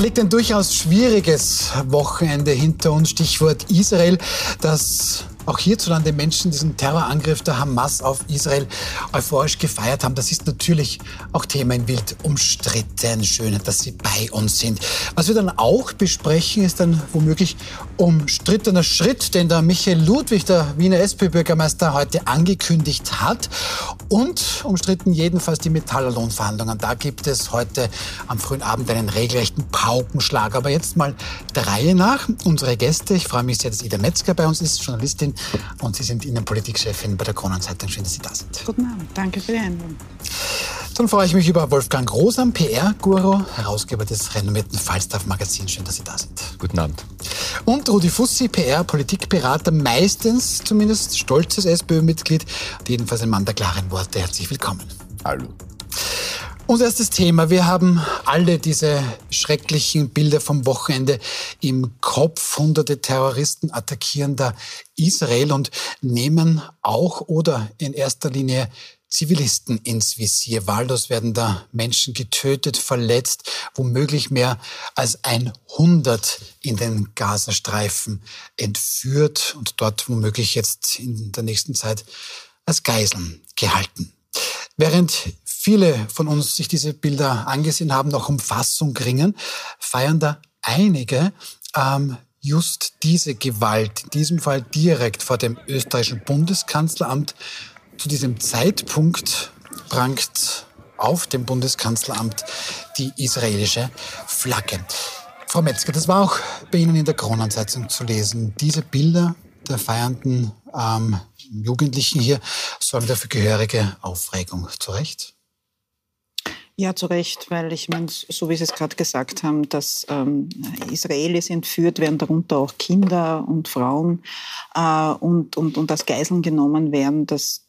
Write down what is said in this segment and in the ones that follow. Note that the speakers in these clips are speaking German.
Da liegt ein durchaus schwieriges Wochenende hinter uns, Stichwort Israel, das auch hierzulande Menschen diesen Terrorangriff der Hamas auf Israel euphorisch gefeiert haben. Das ist natürlich auch Thema in Wild umstritten. Schön, dass Sie bei uns sind. Was wir dann auch besprechen, ist ein womöglich umstrittener Schritt, den der Michael Ludwig, der Wiener SPÖ-Bürgermeister, heute angekündigt hat. Und umstritten jedenfalls die Metallerlohnverhandlungen. Da gibt es heute am frühen Abend einen regelrechten Paukenschlag. Aber jetzt mal der Reihe nach. Unsere Gäste, ich freue mich sehr, dass Ida Metzger bei uns ist, Journalistin, und Sie sind Innenpolitikchefin bei der Kronenzeitung. Schön, dass Sie da sind. Guten Abend, danke für die Einladung. Dann freue ich mich über Wolfgang Rosam, PR-Guru, Herausgeber des renommierten Falstaff-Magazins. Schön, dass Sie da sind. Guten Abend. Und Rudi Fussi, PR-Politikberater, meistens zumindest stolzes SPÖ-Mitglied, jedenfalls ein Mann der klaren Worte. Herzlich willkommen. Hallo. Unser erstes Thema. Wir haben alle diese schrecklichen Bilder vom Wochenende im Kopf. Hunderte Terroristen attackieren da Israel und nehmen auch oder in erster Linie Zivilisten ins Visier. Wahllos werden da Menschen getötet, verletzt, womöglich mehr als 100 in den Gazastreifen entführt und dort womöglich jetzt in der nächsten Zeit als Geiseln gehalten. Während viele von uns sich diese Bilder angesehen haben, noch um Fassung ringen, feiern da einige just diese Gewalt, in diesem Fall direkt vor dem österreichischen Bundeskanzleramt. Zu diesem Zeitpunkt prangt auf dem Bundeskanzleramt die israelische Flagge. Frau Metzger, das war auch bei Ihnen in der Kronenzeitung zu lesen. Diese Bilder der feiernden Jugendlichen hier sorgen dafür gehörige Aufregung. Zu Recht? Ja, zu Recht, weil ich meine, so wie Sie es gerade gesagt haben, dass Israelis entführt werden, darunter auch Kinder und Frauen und als Geiseln genommen werden, das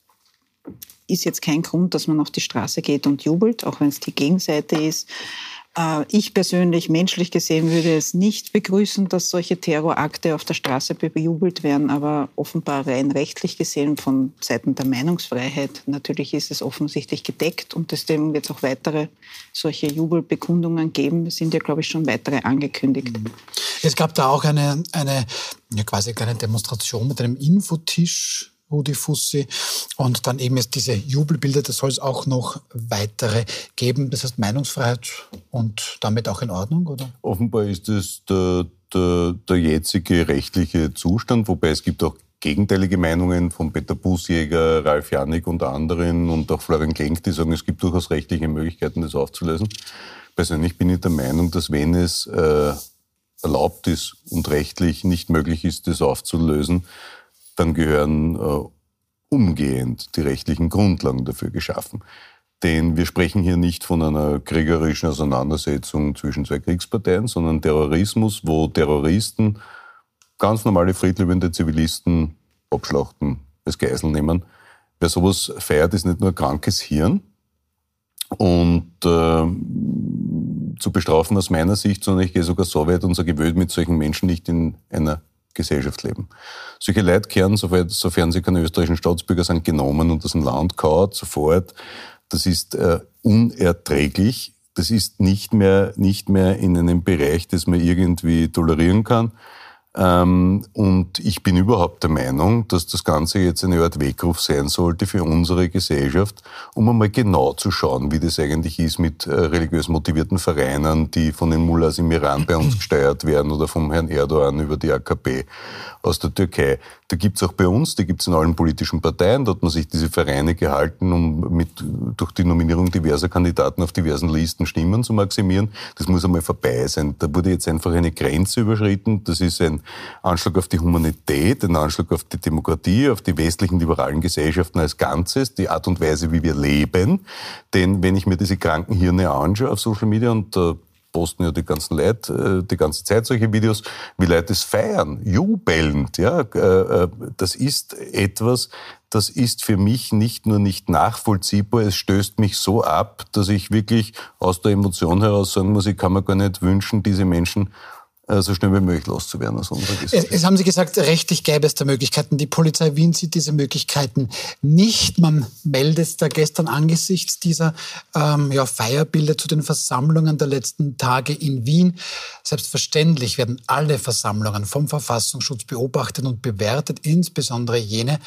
ist jetzt kein Grund, dass man auf die Straße geht und jubelt, auch wenn es die Gegenseite ist. Ich persönlich, menschlich gesehen, würde es nicht begrüßen, dass solche Terrorakte auf der Straße bejubelt werden, aber offenbar rein rechtlich gesehen von Seiten der Meinungsfreiheit. Natürlich ist es offensichtlich gedeckt und deswegen wird es auch weitere solche Jubelbekundungen geben. Es sind ja, glaube ich, schon weitere angekündigt. Es gab da auch eine quasi kleine Demonstration mit einem Infotisch, Rudi Fussi, und dann eben jetzt diese Jubelbilder, da soll es auch noch weitere geben. Das heißt Meinungsfreiheit und damit auch in Ordnung, oder? Offenbar ist es der jetzige rechtliche Zustand, wobei es gibt auch gegenteilige Meinungen von Peter Busjäger, Ralf Janik und anderen und auch Florian Klenk, die sagen, es gibt durchaus rechtliche Möglichkeiten, das aufzulösen. Persönlich bin ich der Meinung, dass wenn es erlaubt ist und rechtlich nicht möglich ist, das aufzulösen, dann gehören umgehend die rechtlichen Grundlagen dafür geschaffen. Denn wir sprechen hier nicht von einer kriegerischen Auseinandersetzung zwischen zwei Kriegsparteien, sondern Terrorismus, wo Terroristen ganz normale friedliebende Zivilisten abschlachten, als Geiseln nehmen. Wer sowas feiert, ist nicht nur ein krankes Hirn und zu bestrafen aus meiner Sicht, sondern ich gehe sogar so weit und sage, ich will mit solchen Menschen nicht in einer Gesellschaft leben. Solche Leute kehren, sofern sie keine österreichischen Staatsbürger sind, genommen und aus dem Land kaut, sofort. Das ist unerträglich. Das ist nicht mehr in einem Bereich, das man irgendwie tolerieren kann. Und ich bin überhaupt der Meinung, dass das Ganze jetzt eine Art Weckruf sein sollte für unsere Gesellschaft, um einmal genau zu schauen, wie das eigentlich ist mit religiös motivierten Vereinen, die von den Mullahs im Iran bei uns gesteuert werden oder vom Herrn Erdogan über die AKP aus der Türkei. Da gibt's auch bei uns, die gibt's in allen politischen Parteien, da hat man sich diese Vereine gehalten, um durch die Nominierung diverser Kandidaten auf diversen Listen Stimmen zu maximieren. Das muss einmal vorbei sein. Da wurde jetzt einfach eine Grenze überschritten. Das ist ein Anschlag auf die Humanität, ein Anschlag auf die Demokratie, auf die westlichen liberalen Gesellschaften als Ganzes, die Art und Weise, wie wir leben. Denn wenn ich mir diese kranken Hirne anschaue auf Social Media, und da posten ja die ganzen Leute die ganze Zeit solche Videos, wie Leute es feiern, jubelnd, ja, das ist etwas, das ist für mich nicht nur nicht nachvollziehbar, es stößt mich so ab, dass ich wirklich aus der Emotion heraus sagen muss, ich kann mir gar nicht wünschen, diese Menschen so schnell wie möglich loszuwerden aus unserer Gesellschaft. Jetzt haben Sie gesagt, rechtlich gäbe es da Möglichkeiten. Die Polizei Wien sieht diese Möglichkeiten nicht. Man meldet da gestern angesichts dieser Feierbilder zu den Versammlungen der letzten Tage in Wien. Selbstverständlich werden alle Versammlungen vom Verfassungsschutz beobachtet und bewertet, insbesondere jene,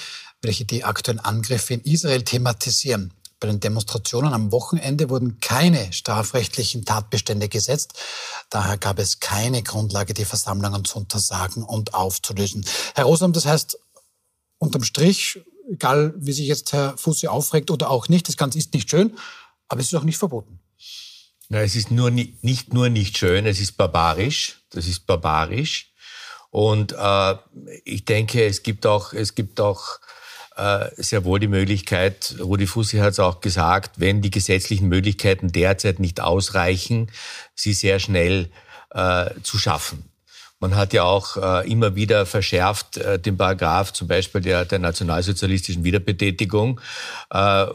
welche die aktuellen Angriffe in Israel thematisieren. Bei den Demonstrationen am Wochenende wurden keine strafrechtlichen Tatbestände gesetzt. Daher gab es keine Grundlage, die Versammlungen zu untersagen und aufzulösen. Herr Rosam, das heißt, unterm Strich, egal wie sich jetzt Herr Fussi aufregt oder auch nicht, das Ganze ist nicht schön, aber es ist auch nicht verboten. Na, es ist nicht nur nicht schön, es ist barbarisch. Das ist barbarisch. Und ich denke, es gibt auch sehr wohl die Möglichkeit, Rudi Fussi hat es auch gesagt, wenn die gesetzlichen Möglichkeiten derzeit nicht ausreichen, sie sehr schnell zu schaffen. Man hat ja auch immer wieder verschärft den Paragraph zum Beispiel der nationalsozialistischen Wiederbetätigung,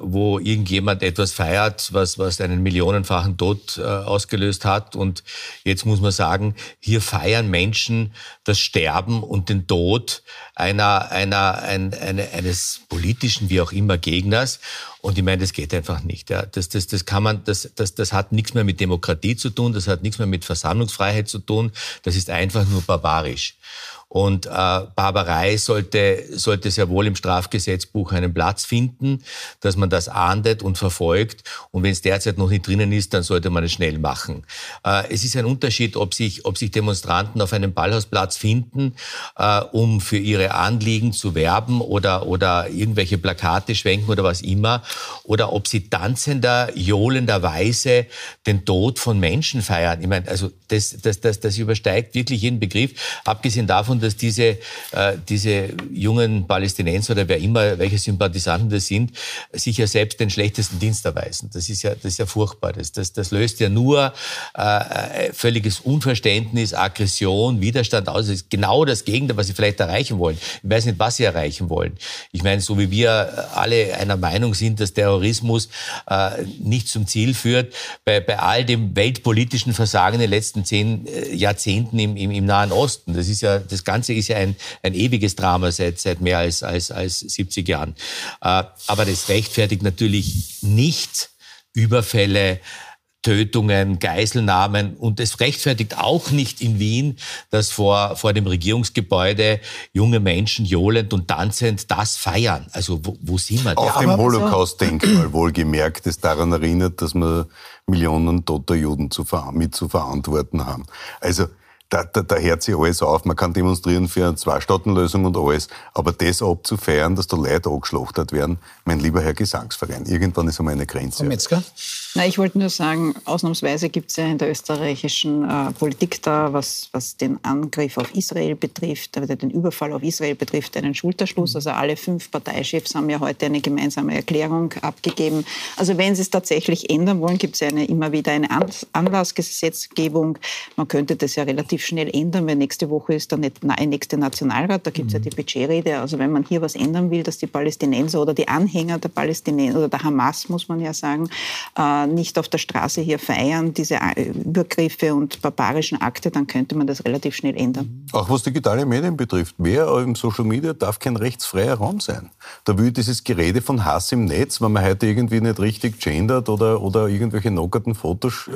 wo irgendjemand etwas feiert, was einen millionenfachen Tod ausgelöst hat. Und jetzt muss man sagen, hier feiern Menschen das Sterben und den Tod eines politischen, wie auch immer, Gegners. Und ich meine, das geht einfach nicht. Ja. Das hat nichts mehr mit Demokratie zu tun, das hat nichts mehr mit Versammlungsfreiheit zu tun. Das ist einfach nur barbarisch. Und Barbarei sollte sehr wohl im Strafgesetzbuch einen Platz finden, dass man das ahndet und verfolgt. Und wenn es derzeit noch nicht drinnen ist, dann sollte man es schnell machen. Es ist ein Unterschied, ob sich Demonstranten auf einem Ballhausplatz finden, um für ihre Anliegen zu werben oder irgendwelche Plakate schwenken oder was immer, oder ob sie tanzender, johlender Weise den Tod von Menschen feiern. Ich meine, also das übersteigt wirklich jeden Begriff. Abgesehen davon, dass diese jungen Palästinenser oder wer immer, welche Sympathisanten das sind, sich ja selbst den schlechtesten Dienst erweisen. Das ist ja furchtbar. Das löst ja nur völliges Unverständnis, Aggression, Widerstand aus. Das ist genau das Gegenteil, was sie vielleicht erreichen wollen. Ich weiß nicht, was sie erreichen wollen. Ich meine, so wie wir alle einer Meinung sind, dass Terrorismus nicht zum Ziel führt, bei all dem weltpolitischen Versagen in den letzten 10 Jahrzehnten im Nahen Osten. Das Ganze ist ja ein ewiges Drama seit mehr als 70 Jahren. Aber das rechtfertigt natürlich nicht Überfälle, Tötungen, Geiselnahmen. Und es rechtfertigt auch nicht in Wien, dass vor dem Regierungsgebäude junge Menschen johlend und tanzend das feiern. Also wo sind wir da? Auf dem Holocaust-Denkmal, wohlgemerkt, das daran erinnert, dass wir Millionen toter Juden zu verantworten haben. Also da hört sich alles auf. Man kann demonstrieren für eine Zwei-Staaten-Lösung und alles. Aber das abzufeiern, dass da Leute angeschlachtet werden, mein lieber Herr Gesangsverein, irgendwann ist einmal eine Grenze. Herr Metzger? Na, ich wollte nur sagen, ausnahmsweise gibt es ja in der österreichischen Politik da, was den Angriff auf Israel betrifft, den Überfall auf Israel betrifft, einen Schulterschluss. Also alle 5 Parteichefs haben ja heute eine gemeinsame Erklärung abgegeben. Also wenn sie es tatsächlich ändern wollen, gibt es ja immer wieder eine Anlassgesetzgebung. Man könnte das ja relativ schnell ändern, weil nächste Woche ist dann der nächste Nationalrat, da gibt es ja die Budgetrede. Also wenn man hier was ändern will, dass die Palästinenser oder die Anhänger der Palästinenser oder der Hamas, muss man ja sagen, nicht auf der Straße hier feiern, diese Übergriffe und barbarischen Akte, dann könnte man das relativ schnell ändern. Auch was digitale Medien betrifft, mehr im Social Media darf kein rechtsfreier Raum sein. Da will dieses Gerede von Hass im Netz, wenn man heute irgendwie nicht richtig gendert oder irgendwelche nackerten Fotos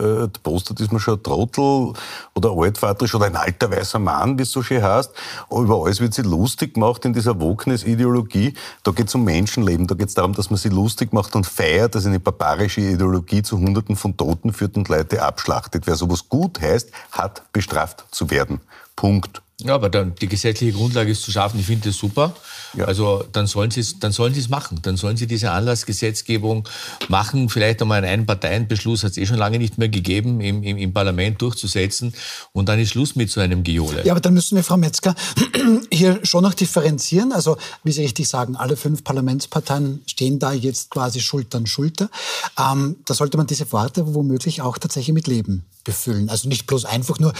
postet, ist man schon ein Trottel oder altvaterisch oder ein alter weißer Mann, wie es so schön heißt. Über alles wird sie lustig gemacht in dieser Wokeness-Ideologie. Da geht es um Menschenleben, da geht es darum, dass man sie lustig macht und feiert, dass eine barbarische Ideologie zu Hunderten von Toten führt und Leute abschlachtet. Wer sowas gut heißt, hat bestraft zu werden. Punkt. Ja, aber dann die gesetzliche Grundlage ist zu schaffen. Ich finde das super. Ja. Also dann sollen sie es machen. Dann sollen sie diese Anlassgesetzgebung machen. Vielleicht einmal einen Einparteienbeschluss, hat es schon lange nicht mehr gegeben, im Parlament durchzusetzen. Und dann ist Schluss mit so einem Gejohle. Ja, aber dann müssen wir, Frau Metzger, hier schon noch differenzieren. Also, wie Sie richtig sagen, alle 5 Parlamentsparteien stehen da jetzt quasi Schulter an Schulter. Da sollte man diese Worte womöglich auch tatsächlich mit Leben befüllen. Also nicht bloß einfach nur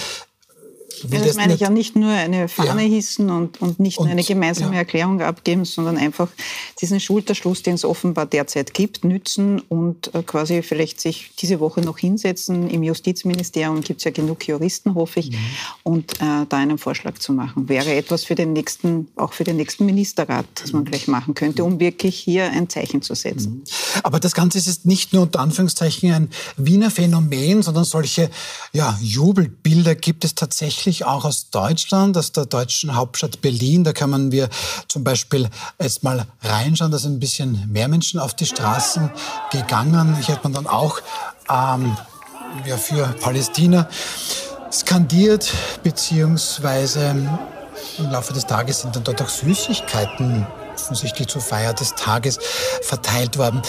Also das meine ich ja nicht nur eine Fahne hissen und nicht nur eine gemeinsame Erklärung abgeben, sondern einfach diesen Schulterschluss, den es offenbar derzeit gibt, nützen und quasi vielleicht sich diese Woche noch hinsetzen. Im Justizministerium gibt es ja genug Juristen, hoffe ich, und da einen Vorschlag zu machen. Wäre etwas für den nächsten, auch für den nächsten Ministerrat, das man gleich machen könnte, um wirklich hier ein Zeichen zu setzen. Aber das Ganze ist jetzt nicht nur unter Anführungszeichen ein Wiener Phänomen, sondern solche Jubelbilder gibt es tatsächlich auch aus Deutschland, aus der deutschen Hauptstadt Berlin. Da können wir zum Beispiel jetzt mal reinschauen, da sind ein bisschen mehr Menschen auf die Straßen gegangen. Hier hat man dann auch für Palästina skandiert, beziehungsweise im Laufe des Tages sind dann dort auch Süßigkeiten offensichtlich zur Feier des Tages verteilt worden.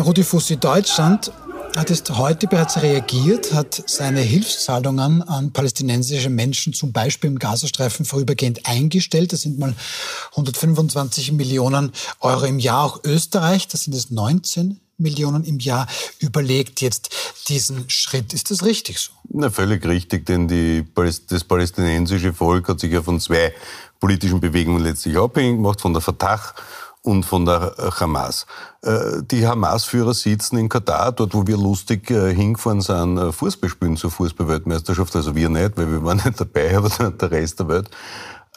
Rudi Fussi, Deutschland hat jetzt heute bereits reagiert, hat seine Hilfszahlungen an palästinensische Menschen zum Beispiel im Gazastreifen vorübergehend eingestellt. Das sind mal 125 Millionen Euro im Jahr. Auch Österreich, das sind es 19 Millionen im Jahr, überlegt jetzt diesen Schritt. Ist das richtig so? Na, völlig richtig, denn das palästinensische Volk hat sich ja von zwei politischen Bewegungen letztlich abhängig gemacht, von der Fatah und von der Hamas. Die Hamas-Führer sitzen in Katar, dort wo wir lustig hingefahren sind, Fußball spielen zur Fußball-Weltmeisterschaft, also wir nicht, weil wir waren nicht dabei, aber der Rest der Welt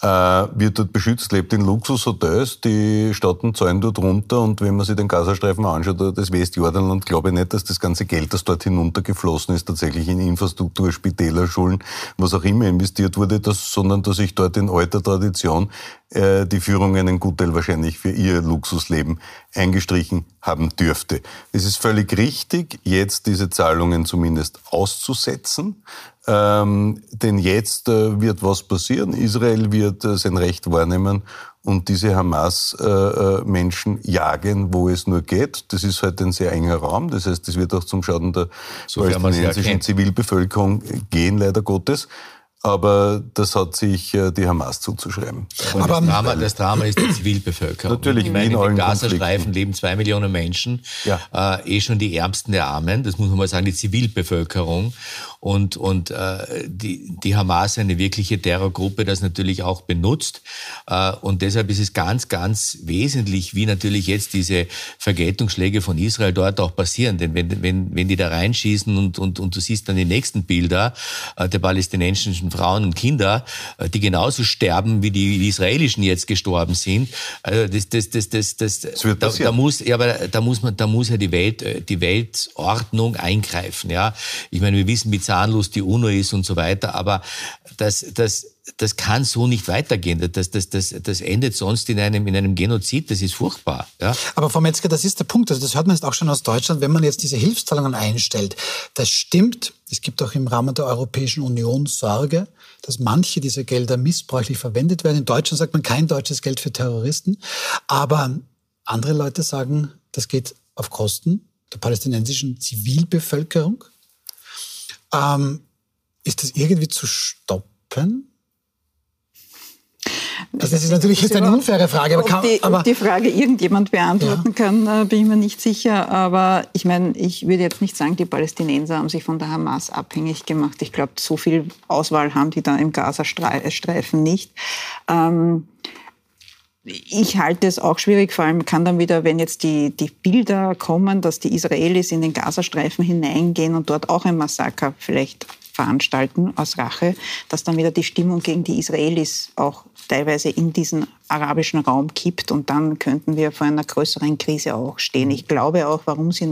wird dort beschützt, lebt in Luxushotels, die Staaten zahlen dort runter und wenn man sich den Gazastreifen anschaut oder das Westjordanland, glaube ich nicht, dass das ganze Geld, das dort hinuntergeflossen ist, tatsächlich in Infrastruktur, Spitäler, Schulen, was auch immer investiert wurde, sondern dass sich dort in alter Tradition die Führung einen Gutteil wahrscheinlich für ihr Luxusleben eingestrichen haben dürfte. Es ist völlig richtig, jetzt diese Zahlungen zumindest auszusetzen, denn jetzt wird was passieren. Israel wird sein Recht wahrnehmen und diese Hamas-Menschen jagen, wo es nur geht. Das ist halt ein sehr enger Raum. Das heißt, das wird auch zum Schaden der palästinensischen Zivilbevölkerung gehen, leider Gottes. Aber das hat sich die Hamas zuzuschreiben. Aber das Drama ist die Zivilbevölkerung. Natürlich, ich meine, in den Gazastreifen leben 2 Millionen Menschen, schon die Ärmsten der Armen, das muss man mal sagen, die Zivilbevölkerung. Und die Hamas, eine wirkliche Terrorgruppe, das natürlich auch benutzt. Und deshalb ist es ganz, ganz wesentlich, wie natürlich jetzt diese Vergeltungsschläge von Israel dort auch passieren. Denn wenn die da reinschießen und du siehst dann die nächsten Bilder der palästinensischen Frauen und Kinder, die genauso sterben, wie die israelischen jetzt gestorben sind. Also da muss ja die Weltordnung eingreifen. Ja, ich meine, wir wissen, wie zahnlos die UNO ist und so weiter, aber das kann so nicht weitergehen. Das endet sonst in einem Genozid. Das ist furchtbar. Ja? Aber Frau Metzger, das ist der Punkt. Also das hört man jetzt auch schon aus Deutschland. Wenn man jetzt diese Hilfszahlungen einstellt, das stimmt. Es gibt auch im Rahmen der Europäischen Union Sorge, dass manche dieser Gelder missbräuchlich verwendet werden. In Deutschland sagt man kein deutsches Geld für Terroristen. Aber andere Leute sagen, das geht auf Kosten der palästinensischen Zivilbevölkerung. Ist das irgendwie zu stoppen? Also das ist natürlich jetzt eine unfaire Frage. Ob die Frage irgendjemand beantworten kann, bin ich mir nicht sicher. Aber ich meine, ich würde jetzt nicht sagen, die Palästinenser haben sich von der Hamas abhängig gemacht. Ich glaube, so viel Auswahl haben die da im Gazastreifen nicht. Ich halte es auch schwierig, vor allem kann dann wieder, wenn jetzt die Bilder kommen, dass die Israelis in den Gazastreifen hineingehen und dort auch ein Massaker vielleicht veranstalten aus Rache, dass dann wieder die Stimmung gegen die Israelis auch teilweise in diesen arabischen Raum kippt und dann könnten wir vor einer größeren Krise auch stehen. Ich glaube auch, warum sie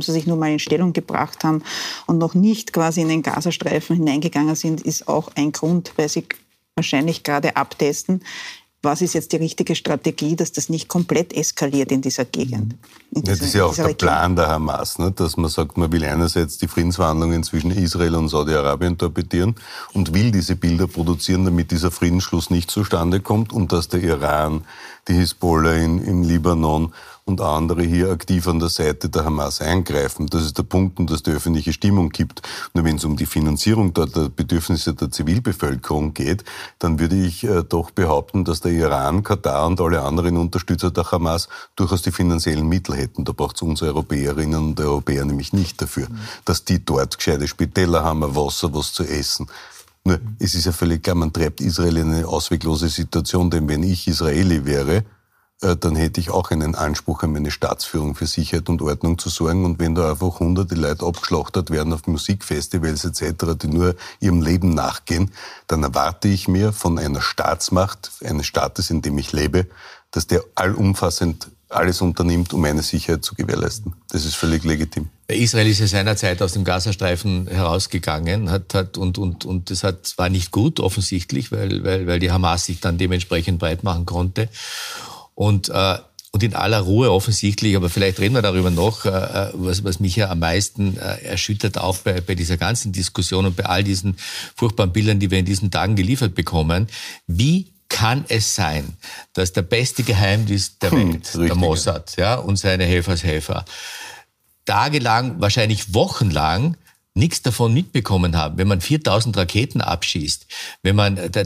sich nur mal in Stellung gebracht haben und noch nicht quasi in den Gazastreifen hineingegangen sind, ist auch ein Grund, weil sie wahrscheinlich gerade abtesten, was ist jetzt die richtige Strategie, dass das nicht komplett eskaliert in dieser Gegend? Das ist ja auch der Plan der Hamas, ne? Dass man sagt, man will einerseits die Friedensverhandlungen zwischen Israel und Saudi-Arabien torpedieren und will diese Bilder produzieren, damit dieser Friedensschluss nicht zustande kommt und dass der Iran, die Hisbollah im Libanon und andere hier aktiv an der Seite der Hamas eingreifen. Das ist der Punkt, um das die öffentliche Stimmung gibt. Nur wenn es um die Finanzierung der Bedürfnisse der Zivilbevölkerung geht, dann würde ich doch behaupten, dass der Iran, Katar und alle anderen Unterstützer der Hamas durchaus die finanziellen Mittel hätten. Da braucht es uns Europäerinnen und Europäer nämlich nicht dafür, dass die dort gescheite Spitäler haben, Wasser, was zu essen. Nur, es ist ja völlig klar, man treibt Israel in eine ausweglose Situation, denn wenn ich Israeli wäre, dann hätte ich auch einen Anspruch an meine Staatsführung für Sicherheit und Ordnung zu sorgen. Und wenn da einfach hunderte Leute abgeschlachtet werden auf Musikfestivals etc., die nur ihrem Leben nachgehen, dann erwarte ich mir von einer Staatsmacht, eines Staates, in dem ich lebe, dass der allumfassend alles unternimmt, um meine Sicherheit zu gewährleisten. Das ist völlig legitim. Israel ist ja seinerzeit aus dem Gazastreifen herausgegangen und das war nicht gut offensichtlich, weil die Hamas sich dann dementsprechend breit machen konnte. Und in aller Ruhe offensichtlich, aber vielleicht reden wir darüber noch, was mich ja am meisten erschüttert, auch bei dieser ganzen Diskussion und bei all diesen furchtbaren Bildern, die wir in diesen Tagen geliefert bekommen. Wie kann es sein, dass der beste Geheimdienst der Welt, der Mossad, ja, und seine Helfershelfer, tagelang, wahrscheinlich wochenlang, nichts davon mitbekommen haben? Wenn man 4000 Raketen abschießt,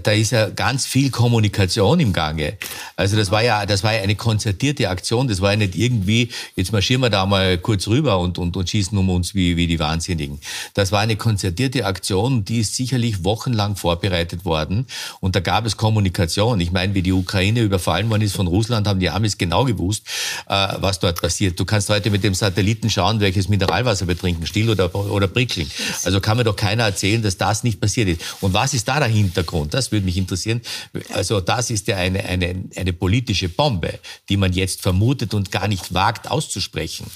da ist ja ganz viel Kommunikation im Gange. Also das war ja eine konzertierte Aktion, das war ja nicht irgendwie, jetzt marschieren wir da mal kurz rüber und schießen um uns wie die Wahnsinnigen. Das war eine konzertierte Aktion, die ist sicherlich wochenlang vorbereitet worden und da gab es Kommunikation. Ich meine, wie die Ukraine überfallen worden ist von Russland, haben die Amis genau gewusst, was dort passiert. Du kannst heute mit dem Satelliten schauen, welches Mineralwasser wir trinken, still oder prickelnd. Also kann mir doch keiner erzählen, dass das nicht passiert ist. Und was ist da der Hintergrund? Das würde mich interessieren. Also das ist ja eine politische Bombe, die man jetzt vermutet und gar nicht wagt auszusprechen.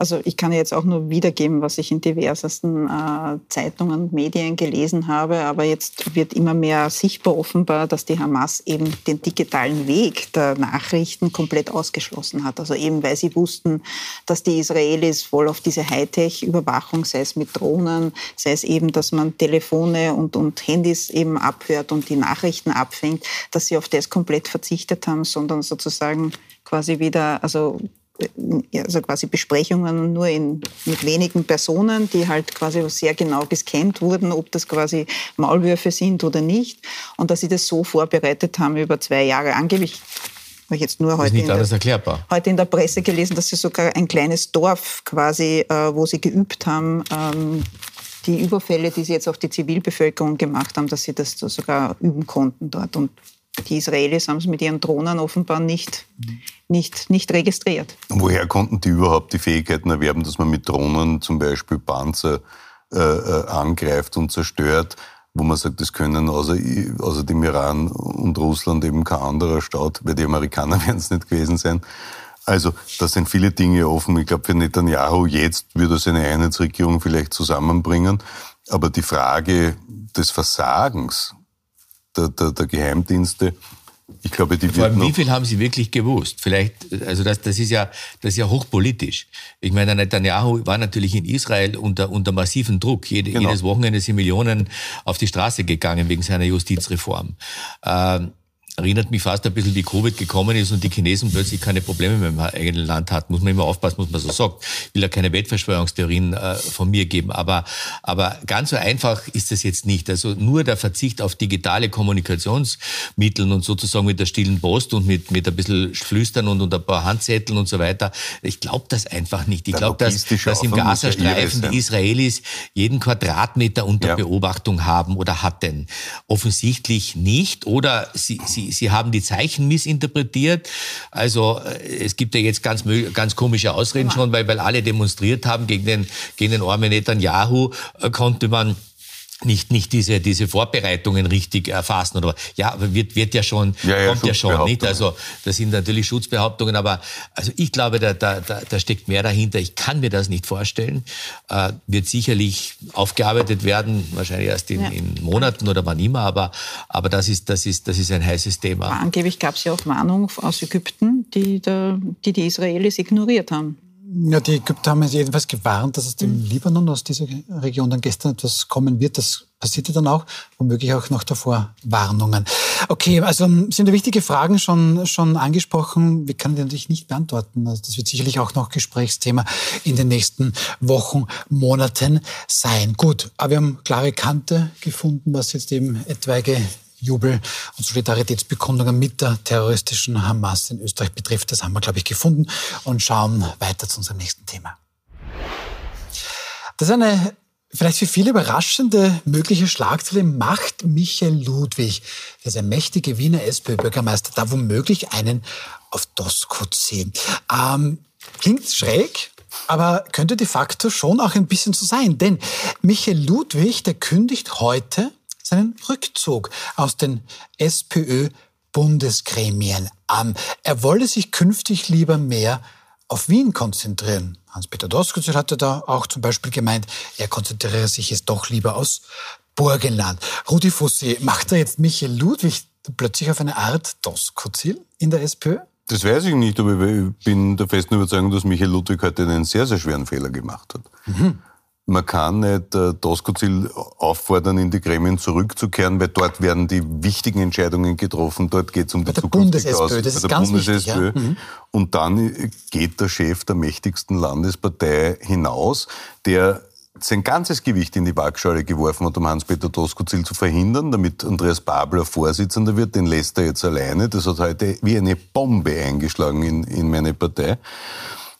Also ich kann jetzt auch nur wiedergeben, was ich in diversesten Zeitungen und Medien gelesen habe, aber jetzt wird immer mehr sichtbar offenbar, dass die Hamas eben den digitalen Weg der Nachrichten komplett ausgeschlossen hat. Also eben, weil sie wussten, dass die Israelis voll auf diese Hightech-Überwachung, sei es mit Drohnen, sei es eben, dass man Telefone und Handys eben abhört und die Nachrichten abfängt, dass sie auf das komplett verzichtet haben, sondern sozusagen quasi wieder, also quasi Besprechungen nur mit wenigen Personen, die halt quasi sehr genau gescannt wurden, ob das quasi Maulwürfe sind oder nicht. Und dass sie das so vorbereitet haben über 2 Jahre angeblich. Habe ich jetzt nur heute in der Presse gelesen, dass sie sogar ein kleines Dorf quasi, wo sie geübt haben, die Überfälle, die sie jetzt auf die Zivilbevölkerung gemacht haben, dass sie das sogar üben konnten dort. Und die Israelis haben es mit ihren Drohnen offenbar nicht registriert. Woher konnten die überhaupt die Fähigkeiten erwerben, dass man mit Drohnen zum Beispiel Panzer angreift und zerstört, wo man sagt, das können außer dem Iran und Russland eben kein anderer Staat, weil die Amerikaner werden es nicht gewesen sein. Also da sind viele Dinge offen. Ich glaube, für Netanyahu jetzt würde er seine Einheitsregierung vielleicht zusammenbringen. Aber die Frage des Versagens der Geheimdienste, ich glaube, die vor allem, wie viel haben Sie wirklich gewusst? Das ist ja hochpolitisch. Ich meine, Netanyahu war natürlich in Israel unter massivem Druck. Jedes Wochenende sind Millionen auf die Straße gegangen wegen seiner Justizreform. Erinnert mich fast ein bisschen, wie Covid gekommen ist und die Chinesen plötzlich keine Probleme mehr im eigenen Land hatten. Muss man immer aufpassen, was man so sagt. Ich will ja keine Weltverschwörungstheorien von mir geben. Aber ganz so einfach ist das jetzt nicht. Also nur der Verzicht auf digitale Kommunikationsmittel und sozusagen mit der stillen Post und mit ein bisschen Flüstern und ein paar Handzetteln und so weiter. Ich glaube das einfach nicht. Ich glaube, dass im Gazastreifen die Israelis jeden Quadratmeter unter Beobachtung haben oder hatten. Offensichtlich nicht. Oder Sie haben die Zeichen missinterpretiert. Also es gibt ja jetzt ganz komische Ausreden schon, weil alle demonstriert haben gegen den armen Netanyahu, konnte man nicht diese Vorbereitungen richtig erfassen oder ja, wird ja schon, kommt ja schon, nicht? Also das sind natürlich Schutzbehauptungen, aber also ich glaube, da steckt mehr dahinter. Ich kann mir das nicht vorstellen. Wird sicherlich aufgearbeitet werden, wahrscheinlich erst in Monaten oder wann immer, aber das ist ein heißes Thema. Aber angeblich gab es ja auch Warnungen aus Ägypten, die Israelis ignoriert haben. Ja, die Ägypter haben jedenfalls gewarnt, dass aus dem Libanon, aus dieser Region dann gestern etwas kommen wird. Das passierte dann auch, womöglich auch noch davor Warnungen. Okay, also sind wichtige Fragen schon angesprochen. Wir können die natürlich nicht beantworten. Also das wird sicherlich auch noch Gesprächsthema in den nächsten Wochen, Monaten sein. Gut, aber wir haben klare Kante gefunden, was jetzt eben etwaige Jubel- und Solidaritätsbekundungen mit der terroristischen Hamas in Österreich betrifft. Das haben wir, glaube ich, gefunden und schauen weiter zu unserem nächsten Thema. Das ist eine Vielleicht für viele überraschende mögliche Schlagzeile macht Michael Ludwig, dieser mächtige Wiener SPÖ-Bürgermeister, da womöglich einen auf Dosko 10. Klingt schräg, aber könnte de facto schon auch ein bisschen so sein. Denn Michael Ludwig, der kündigt heute seinen Rückzug aus den SPÖ-Bundesgremien an. Er wolle sich künftig lieber mehr auf Wien konzentrieren. Hans-Peter Doskozil hatte da auch zum Beispiel gemeint, er konzentriere sich jetzt doch lieber aufs Burgenland. Rudi Fussi, macht da jetzt Michael Ludwig plötzlich auf eine Art Doskozil in der SPÖ? Das weiß ich nicht, aber ich bin der festen Überzeugung, dass Michael Ludwig heute einen sehr, sehr schweren Fehler gemacht hat. Mhm. Man kann nicht Doskozil auffordern, in die Gremien zurückzukehren, weil dort werden die wichtigen Entscheidungen getroffen. Dort geht es um die zukünftige Ausrichtung der Bundes-SPÖ. Ja. Mhm. Und dann geht der Chef der mächtigsten Landespartei hinaus, der sein ganzes Gewicht in die Waagschale geworfen hat, um Hans-Peter Doskozil zu verhindern, damit Andreas Babler Vorsitzender wird. Den lässt er jetzt alleine. Das hat heute wie eine Bombe eingeschlagen in meine Partei.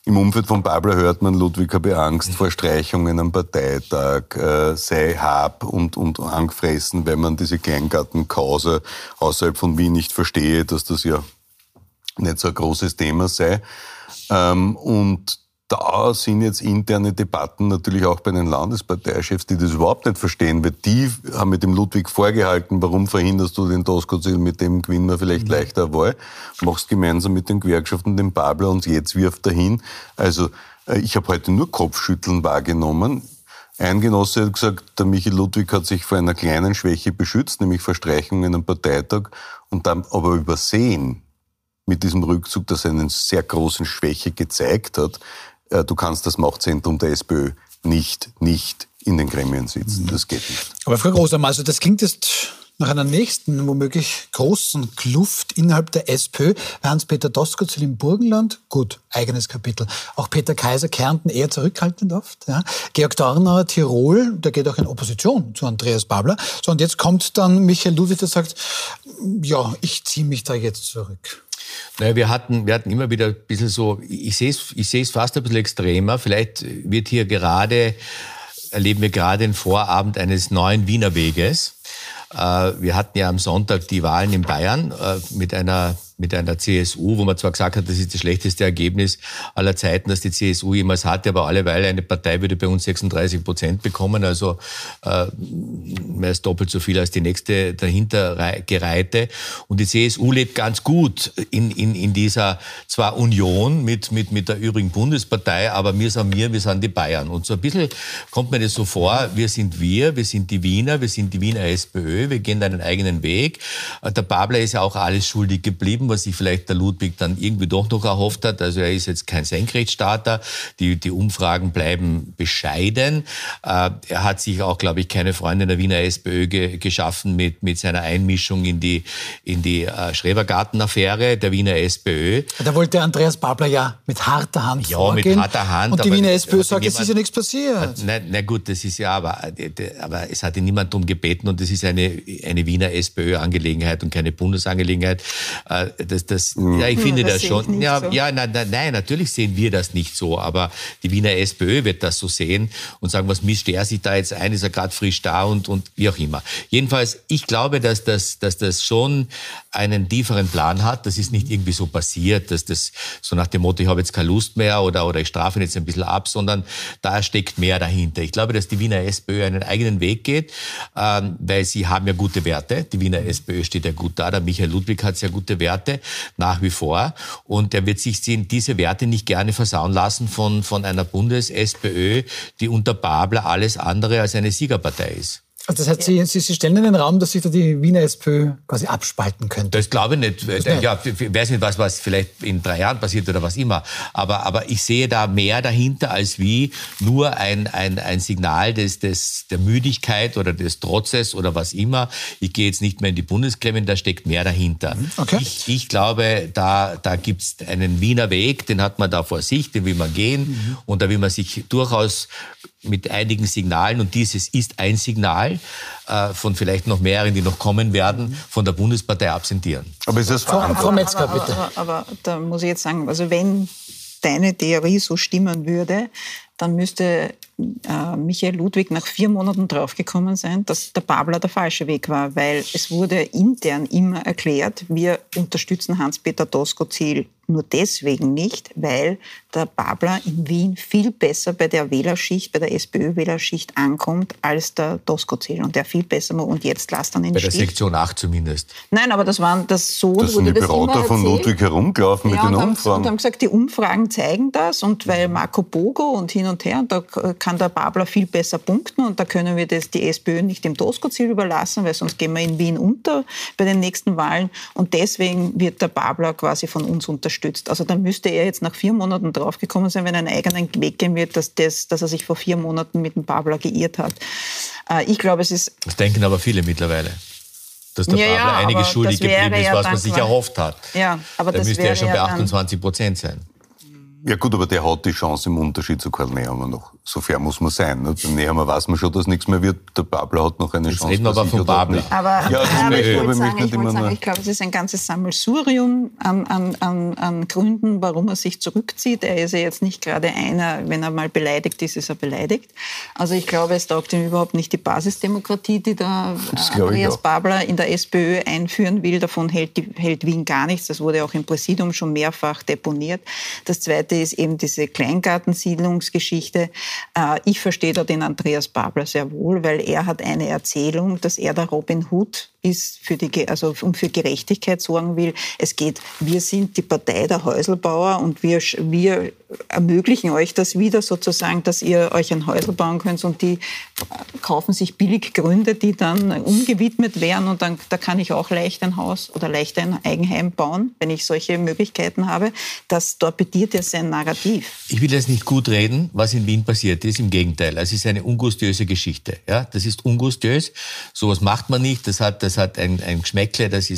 Im Umfeld von Babler hört man, Ludwig habe Angst vor Streichungen am Parteitag, sei hab und angefressen, wenn man diese Kleingartenkause außerhalb von Wien nicht verstehe, dass das ja nicht so ein großes Thema sei. Und da sind jetzt interne Debatten natürlich auch bei den Landesparteichefs, die das überhaupt nicht verstehen, weil die haben mit dem Ludwig vorgehalten, warum verhinderst du den Doskozil, mit dem gewinnen wir vielleicht leichter eine Wahl, machst gemeinsam mit den Gewerkschaften den Babler und jetzt wirft er hin. Also ich habe heute nur Kopfschütteln wahrgenommen. Ein Genosse hat gesagt, der Michael Ludwig hat sich vor einer kleinen Schwäche beschützt, nämlich vor Streichungen am Parteitag und dann aber übersehen mit diesem Rückzug, dass er einen sehr großen Schwäche gezeigt hat. Du kannst das Machtzentrum der SPÖ nicht in den Gremien sitzen. Das geht nicht. Aber Frau Rosam, also das klingt jetzt nach einer nächsten, womöglich großen Kluft innerhalb der SPÖ. Hans-Peter Doskozil im Burgenland, gut, eigenes Kapitel. Auch Peter Kaiser, Kärnten, eher zurückhaltend oft. Ja. Georg Dornauer, Tirol, der geht auch in Opposition zu Andreas Babler. So, und jetzt kommt dann Michael Ludwig, der sagt, ja, ich ziehe mich da jetzt zurück. Naja, wir hatten immer wieder ein bisschen so, ich sehe es fast ein bisschen extremer. Vielleicht wird hier erleben wir gerade den Vorabend eines neuen Wiener Weges. Wir hatten ja am Sonntag die Wahlen in Bayern mit einer CSU, wo man zwar gesagt hat, das ist das schlechteste Ergebnis aller Zeiten, das die CSU jemals hatte, aber alleweil eine Partei würde bei uns 36% bekommen, also mehr als doppelt so viel als die nächste dahinter gereihte. Und die CSU lebt ganz gut in dieser zwar Union mit der übrigen Bundespartei, aber wir sind die Bayern. Und so ein bisschen kommt mir das so vor, wir sind die Wiener, wir sind die Wiener SPÖ, wir gehen einen eigenen Weg. Der Babler ist ja auch alles schuldig geblieben, was sich vielleicht der Ludwig dann irgendwie doch noch erhofft hat. Also er ist jetzt kein Senkrechtstarter. Die Umfragen bleiben bescheiden. Er hat sich auch, glaube ich, keine Freunde in der Wiener SPÖ geschaffen mit seiner Einmischung in die Schrebergarten-Affäre der Wiener SPÖ. Da wollte Andreas Babler ja mit harter Hand vorgehen. Mit harter Hand. Und die Wiener SPÖ sagt, es ist ja nichts passiert. Na gut, das ist ja aber es hat ihn niemand darum gebeten und das ist eine Wiener SPÖ-Angelegenheit und keine Bundesangelegenheit. Ja, ich finde das schon. Nein, natürlich sehen wir das nicht so, aber die Wiener SPÖ wird das so sehen und sagen, was mischt er sich da jetzt ein, ist er gerade frisch da und wie auch immer. Jedenfalls, ich glaube, dass das schon einen tieferen Plan hat. Das ist nicht irgendwie so passiert, dass das so nach dem Motto, ich habe jetzt keine Lust mehr oder ich strafe ihn jetzt ein bisschen ab, sondern da steckt mehr dahinter. Ich glaube, dass die Wiener SPÖ einen eigenen Weg geht, weil sie haben ja gute Werte. Die Wiener SPÖ steht ja gut da. Der Michael Ludwig hat sehr gute Werte nach wie vor und er wird sich diese Werte nicht gerne versauen lassen von einer Bundes-SPÖ, die unter Babler alles andere als eine Siegerpartei ist. Also das heißt, Sie stellen in den Raum, dass sich da die Wiener SPÖ quasi abspalten könnte? Das glaube ich nicht. Ja, ich weiß nicht, was vielleicht in 3 Jahren passiert oder was immer. Aber ich sehe da mehr dahinter als wie nur ein Signal der Müdigkeit oder des Trotzes oder was immer. Ich gehe jetzt nicht mehr in die Bundesgremien, da steckt mehr dahinter. Okay. Ich glaube, da gibt es einen Wiener Weg, den hat man da vor sich, den will man gehen. Mhm. Und da will man sich durchaus mit einigen Signalen, und dieses ist ein Signal von vielleicht noch mehreren, die noch kommen werden, von der Bundespartei absentieren. Aber ist das Frau Metzger, bitte. Aber da muss ich jetzt sagen, also wenn deine Theorie so stimmen würde, dann müsste Michael Ludwig nach 4 Monaten draufgekommen sein, dass der Babler der falsche Weg war, weil es wurde intern immer erklärt, wir unterstützen Hans-Peter Doskozil nur deswegen nicht, weil der Babler in Wien viel besser bei der Wählerschicht, bei der SPÖ-Wählerschicht ankommt, als der Doskozil und der viel besser macht. Und jetzt lasst dann in bei Stich. Der Sektion 8 zumindest. Nein, aber das waren das so... Das sind die Berater von Ludwig herumgelaufen mit den Umfragen. Und haben gesagt, die Umfragen zeigen das und weil Marco Pogo und hin und her, und da kann der Babler viel besser punkten und da können wir das die SPÖ nicht dem Doskozil überlassen, weil sonst gehen wir in Wien unter bei den nächsten Wahlen und deswegen wird der Babler quasi von uns unterstützt. Also da müsste er jetzt nach 4 Monaten draufgekommen sein, wenn er einen eigenen Weg gehen wird, dass er sich vor 4 Monaten mit dem Babler geirrt hat. Ich glaube, es ist... Das denken aber viele mittlerweile, dass der Babler einige schuldig geblieben ist, was man sich erhofft hat. Ja, aber da müsste er schon bei 28% sein. Ja gut, aber der hat die Chance im Unterschied zu Karl Nehammer noch. So fair muss man sein. Ne? Bei Nehammer weiß man schon, dass nichts mehr wird. Der Babler hat noch eine Chance. Jetzt reden wir aber von Babler. Ich glaube, es ist ein ganzes Sammelsurium an Gründen, warum er sich zurückzieht. Er ist ja jetzt nicht gerade einer, wenn er mal beleidigt ist, ist er beleidigt. Also ich glaube, es taugt ihm überhaupt nicht die Basisdemokratie, die da Andreas Babler in der SPÖ einführen will. Davon hält Wien gar nichts. Das wurde auch im Präsidium schon mehrfach deponiert. Das Zweite ist eben diese Kleingartensiedlungsgeschichte. Ich verstehe da den Andreas Babler sehr wohl, weil er hat eine Erzählung, dass er der Robin Hood ist, für Gerechtigkeit sorgen will. Es geht, wir sind die Partei der Häuselbauer und wir ermöglichen euch das wieder sozusagen, dass ihr euch ein Häusl bauen könnt und die kaufen sich billig Gründe, die dann umgewidmet werden und dann da kann ich auch leicht ein Haus oder leicht ein Eigenheim bauen, wenn ich solche Möglichkeiten habe. Das torpediert ja sein Narrativ. Ich will jetzt nicht gut reden, was in Wien passiert ist, im Gegenteil. Es ist eine ungustiöse Geschichte. Ja? Das ist ungustiös, sowas macht man nicht, das hat ein Geschmäckle, das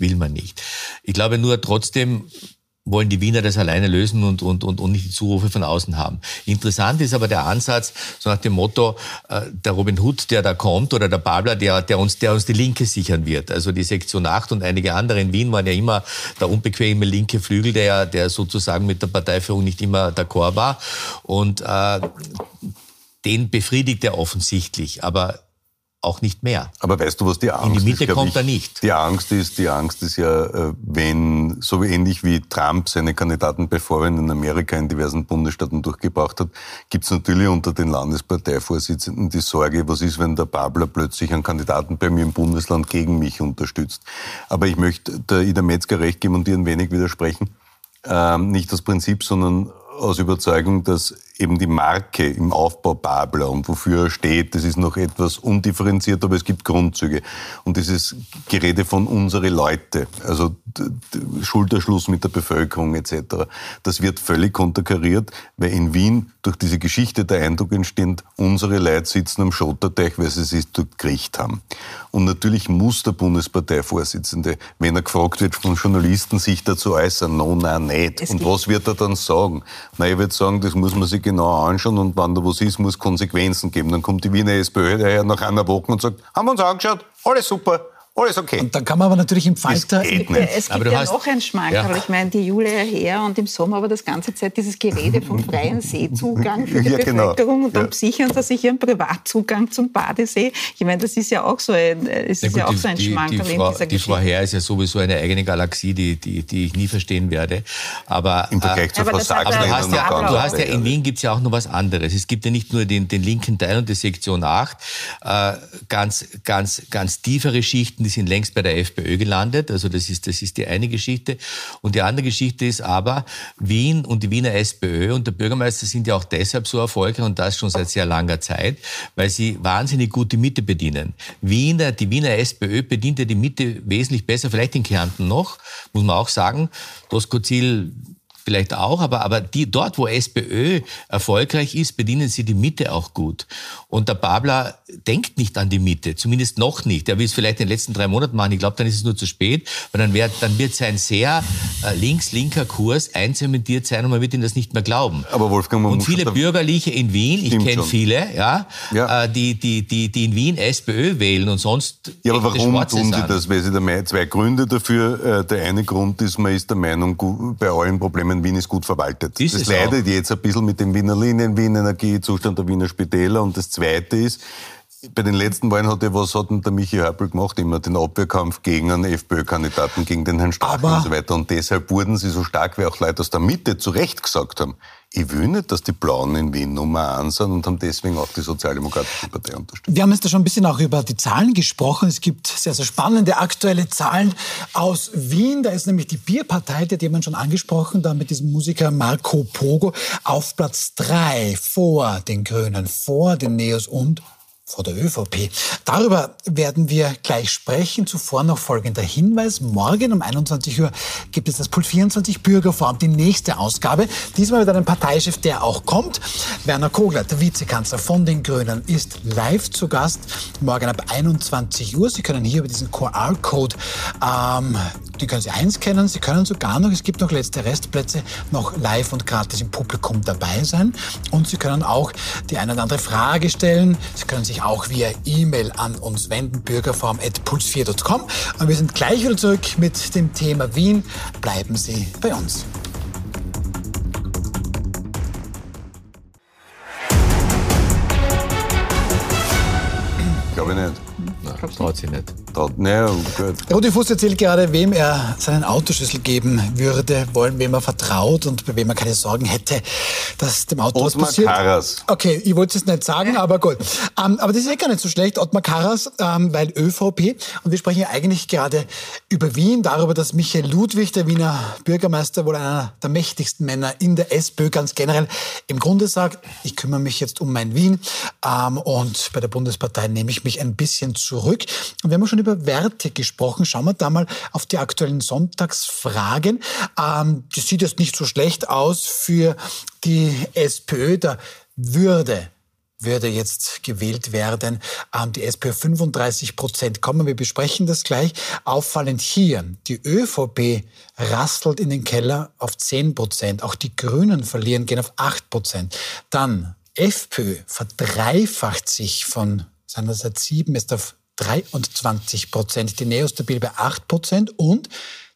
will man nicht. Ich glaube nur trotzdem, wollen die Wiener das alleine lösen und nicht die Zurufe von außen haben. Interessant ist aber der Ansatz, so nach dem Motto, der Robin Hood, der da kommt, oder der Babler, der uns die Linke sichern wird. Also die Sektion 8 und einige andere in Wien waren ja immer der unbequeme linke Flügel, der sozusagen mit der Parteiführung nicht immer d'accord war. Und den befriedigt er offensichtlich, aber auch nicht mehr. Aber weißt du, was die Angst ist? In die Mitte kommt er nicht. Die Angst ist ja, wenn, so ähnlich wie Trump seine Kandidaten bei Vorwahlen in Amerika in diversen Bundesstaaten durchgebracht hat, gibt es natürlich unter den Landesparteivorsitzenden die Sorge, was ist, wenn der Babler plötzlich einen Kandidaten bei mir im Bundesland gegen mich unterstützt. Aber ich möchte der Ida Metzger recht geben und ihr ein wenig widersprechen. Nicht aus Prinzip, sondern aus Überzeugung, dass eben die Marke im Aufbau Babler und wofür er steht, das ist noch etwas undifferenziert, aber es gibt Grundzüge. Und dieses Gerede von unsere Leute, also Schulterschluss mit der Bevölkerung etc., das wird völlig konterkariert, weil in Wien durch diese Geschichte der Eindruck entsteht, unsere Leute sitzen am Schotterteich, weil sie es dort gekriegt haben. Und natürlich muss der Bundesparteivorsitzende, wenn er gefragt wird von Journalisten, sich dazu äußern, no, nein, nicht. Und was wird er dann sagen? Na, ich würde sagen, das muss man sich genau anschauen und wenn da was ist, muss es Konsequenzen geben. Dann kommt die Wiener SPÖ daher nach einer Woche und sagt, haben wir uns angeschaut, alles super, alles okay. Und dann kann man aber natürlich im Falter... Es gibt noch einen Schmankerl. Ja. Ich meine, die Jule her und im Sommer aber das ganze Zeit dieses Gerede vom freien Seezugang für die Bevölkerung und dann sichern sie sich ihren Privatzugang zum Badesee. Ich meine, das ist ja auch so ein, ein Schmankerl in dieser Geschichte. Die Frau Herr ist ja sowieso eine eigene Galaxie, die ich nie verstehen werde. Aber im Vergleich zu Frau Sagner... Du hast ja in Wien gibt es ja auch noch was anderes. Es gibt ja nicht nur den linken Teil und die Sektion 8, ganz tiefere Schichten, die sind längst bei der FPÖ gelandet. Also das ist die eine Geschichte. Und die andere Geschichte ist aber, Wien und die Wiener SPÖ und der Bürgermeister sind ja auch deshalb so erfolgreich und das schon seit sehr langer Zeit, weil sie wahnsinnig gut die Mitte bedienen. Die Wiener SPÖ bedient ja die Mitte wesentlich besser, vielleicht in Kärnten noch, muss man auch sagen. Doskozil vielleicht auch, aber dort, wo SPÖ erfolgreich ist, bedienen sie die Mitte auch gut. Und der Babler denkt nicht an die Mitte, zumindest noch nicht. Er will es vielleicht in den letzten 3 Monaten machen. Ich glaube, dann ist es nur zu spät. Weil dann wird sein sehr linker Kurs einzementiert sein und man wird ihm das nicht mehr glauben. Aber Wolfgang, und viele Bürgerliche in Wien, ich kenne viele, die in Wien SPÖ wählen und sonst... Ja, aber warum tun sie das? Weil sie 2 Gründe dafür. Der eine Grund ist, man ist der Meinung, bei allen Problemen meine, Wien ist gut verwaltet. Ist das leidet auch jetzt ein bisschen mit den Wiener Linien, Wien Energie, Zustand der Wiener Spitäler. Und das Zweite ist, bei den letzten Wahlen hat der Michi Häupl gemacht, immer den Abwehrkampf gegen einen FPÖ-Kandidaten, gegen den Herrn Strache und so weiter. Und deshalb wurden sie so stark, wie auch Leute aus der Mitte zu Recht gesagt haben, ich will nicht, dass die Blauen in Wien Nummer 1 sind, und haben deswegen auch die Sozialdemokratische Partei unterstützt. Wir haben jetzt da schon ein bisschen auch über die Zahlen gesprochen. Es gibt sehr, sehr spannende aktuelle Zahlen aus Wien. Da ist nämlich die Bierpartei, die hat jemand schon angesprochen, da mit diesem Musiker Marco Pogo, auf Platz 3 vor den Grünen, vor den Neos und vor der ÖVP. Darüber werden wir gleich sprechen. Zuvor noch folgender Hinweis. Morgen um 21 Uhr gibt es das Pult 24 Bürgerforum, die nächste Ausgabe. Diesmal mit einem Parteichef, der auch kommt. Werner Kogler, der Vizekanzler von den Grünen, ist live zu Gast. Morgen ab 21 Uhr. Sie können hier über diesen QR-Code, den können Sie einscannen. Sie können sogar noch, es gibt noch letzte Restplätze, noch live und gratis im Publikum dabei sein. Und Sie können auch die eine oder andere Frage stellen. Sie können sich auch via E-Mail an uns wenden, bürgerforum@puls4.com. Und wir sind gleich wieder zurück mit dem Thema Wien. Bleiben Sie bei uns. Glaube ich nicht. Traut sie nicht. Naja, gut. Rudi Fussi erzählt gerade, wem er seinen Autoschlüssel geben würde, wem er vertraut und bei wem er keine Sorgen hätte, dass dem Auto was passiert. Ottmar Karas. Okay, ich wollte es nicht sagen, aber gut. Aber das ist gar nicht so schlecht, Ottmar Karas, weil ÖVP. Und wir sprechen ja eigentlich gerade über Wien, darüber, dass Michael Ludwig, der Wiener Bürgermeister, wohl einer der mächtigsten Männer in der SPÖ ganz generell, im Grunde sagt, ich kümmere mich jetzt um mein Wien und bei der Bundespartei nehme ich mich ein bisschen zurück. Und wir haben schon über Werte gesprochen. Schauen wir da mal auf die aktuellen Sonntagsfragen. Das sieht jetzt nicht so schlecht aus für die SPÖ. Da würde jetzt gewählt werden. Die SPÖ 35%. Kommen wir besprechen das gleich. Auffallend hier, die ÖVP rasselt in den Keller auf 10%. Auch die Grünen verlieren, gehen auf 8%. Dann FPÖ verdreifacht sich von seinerseits 7 ist auf 23%, die Neos stabil bei 8% und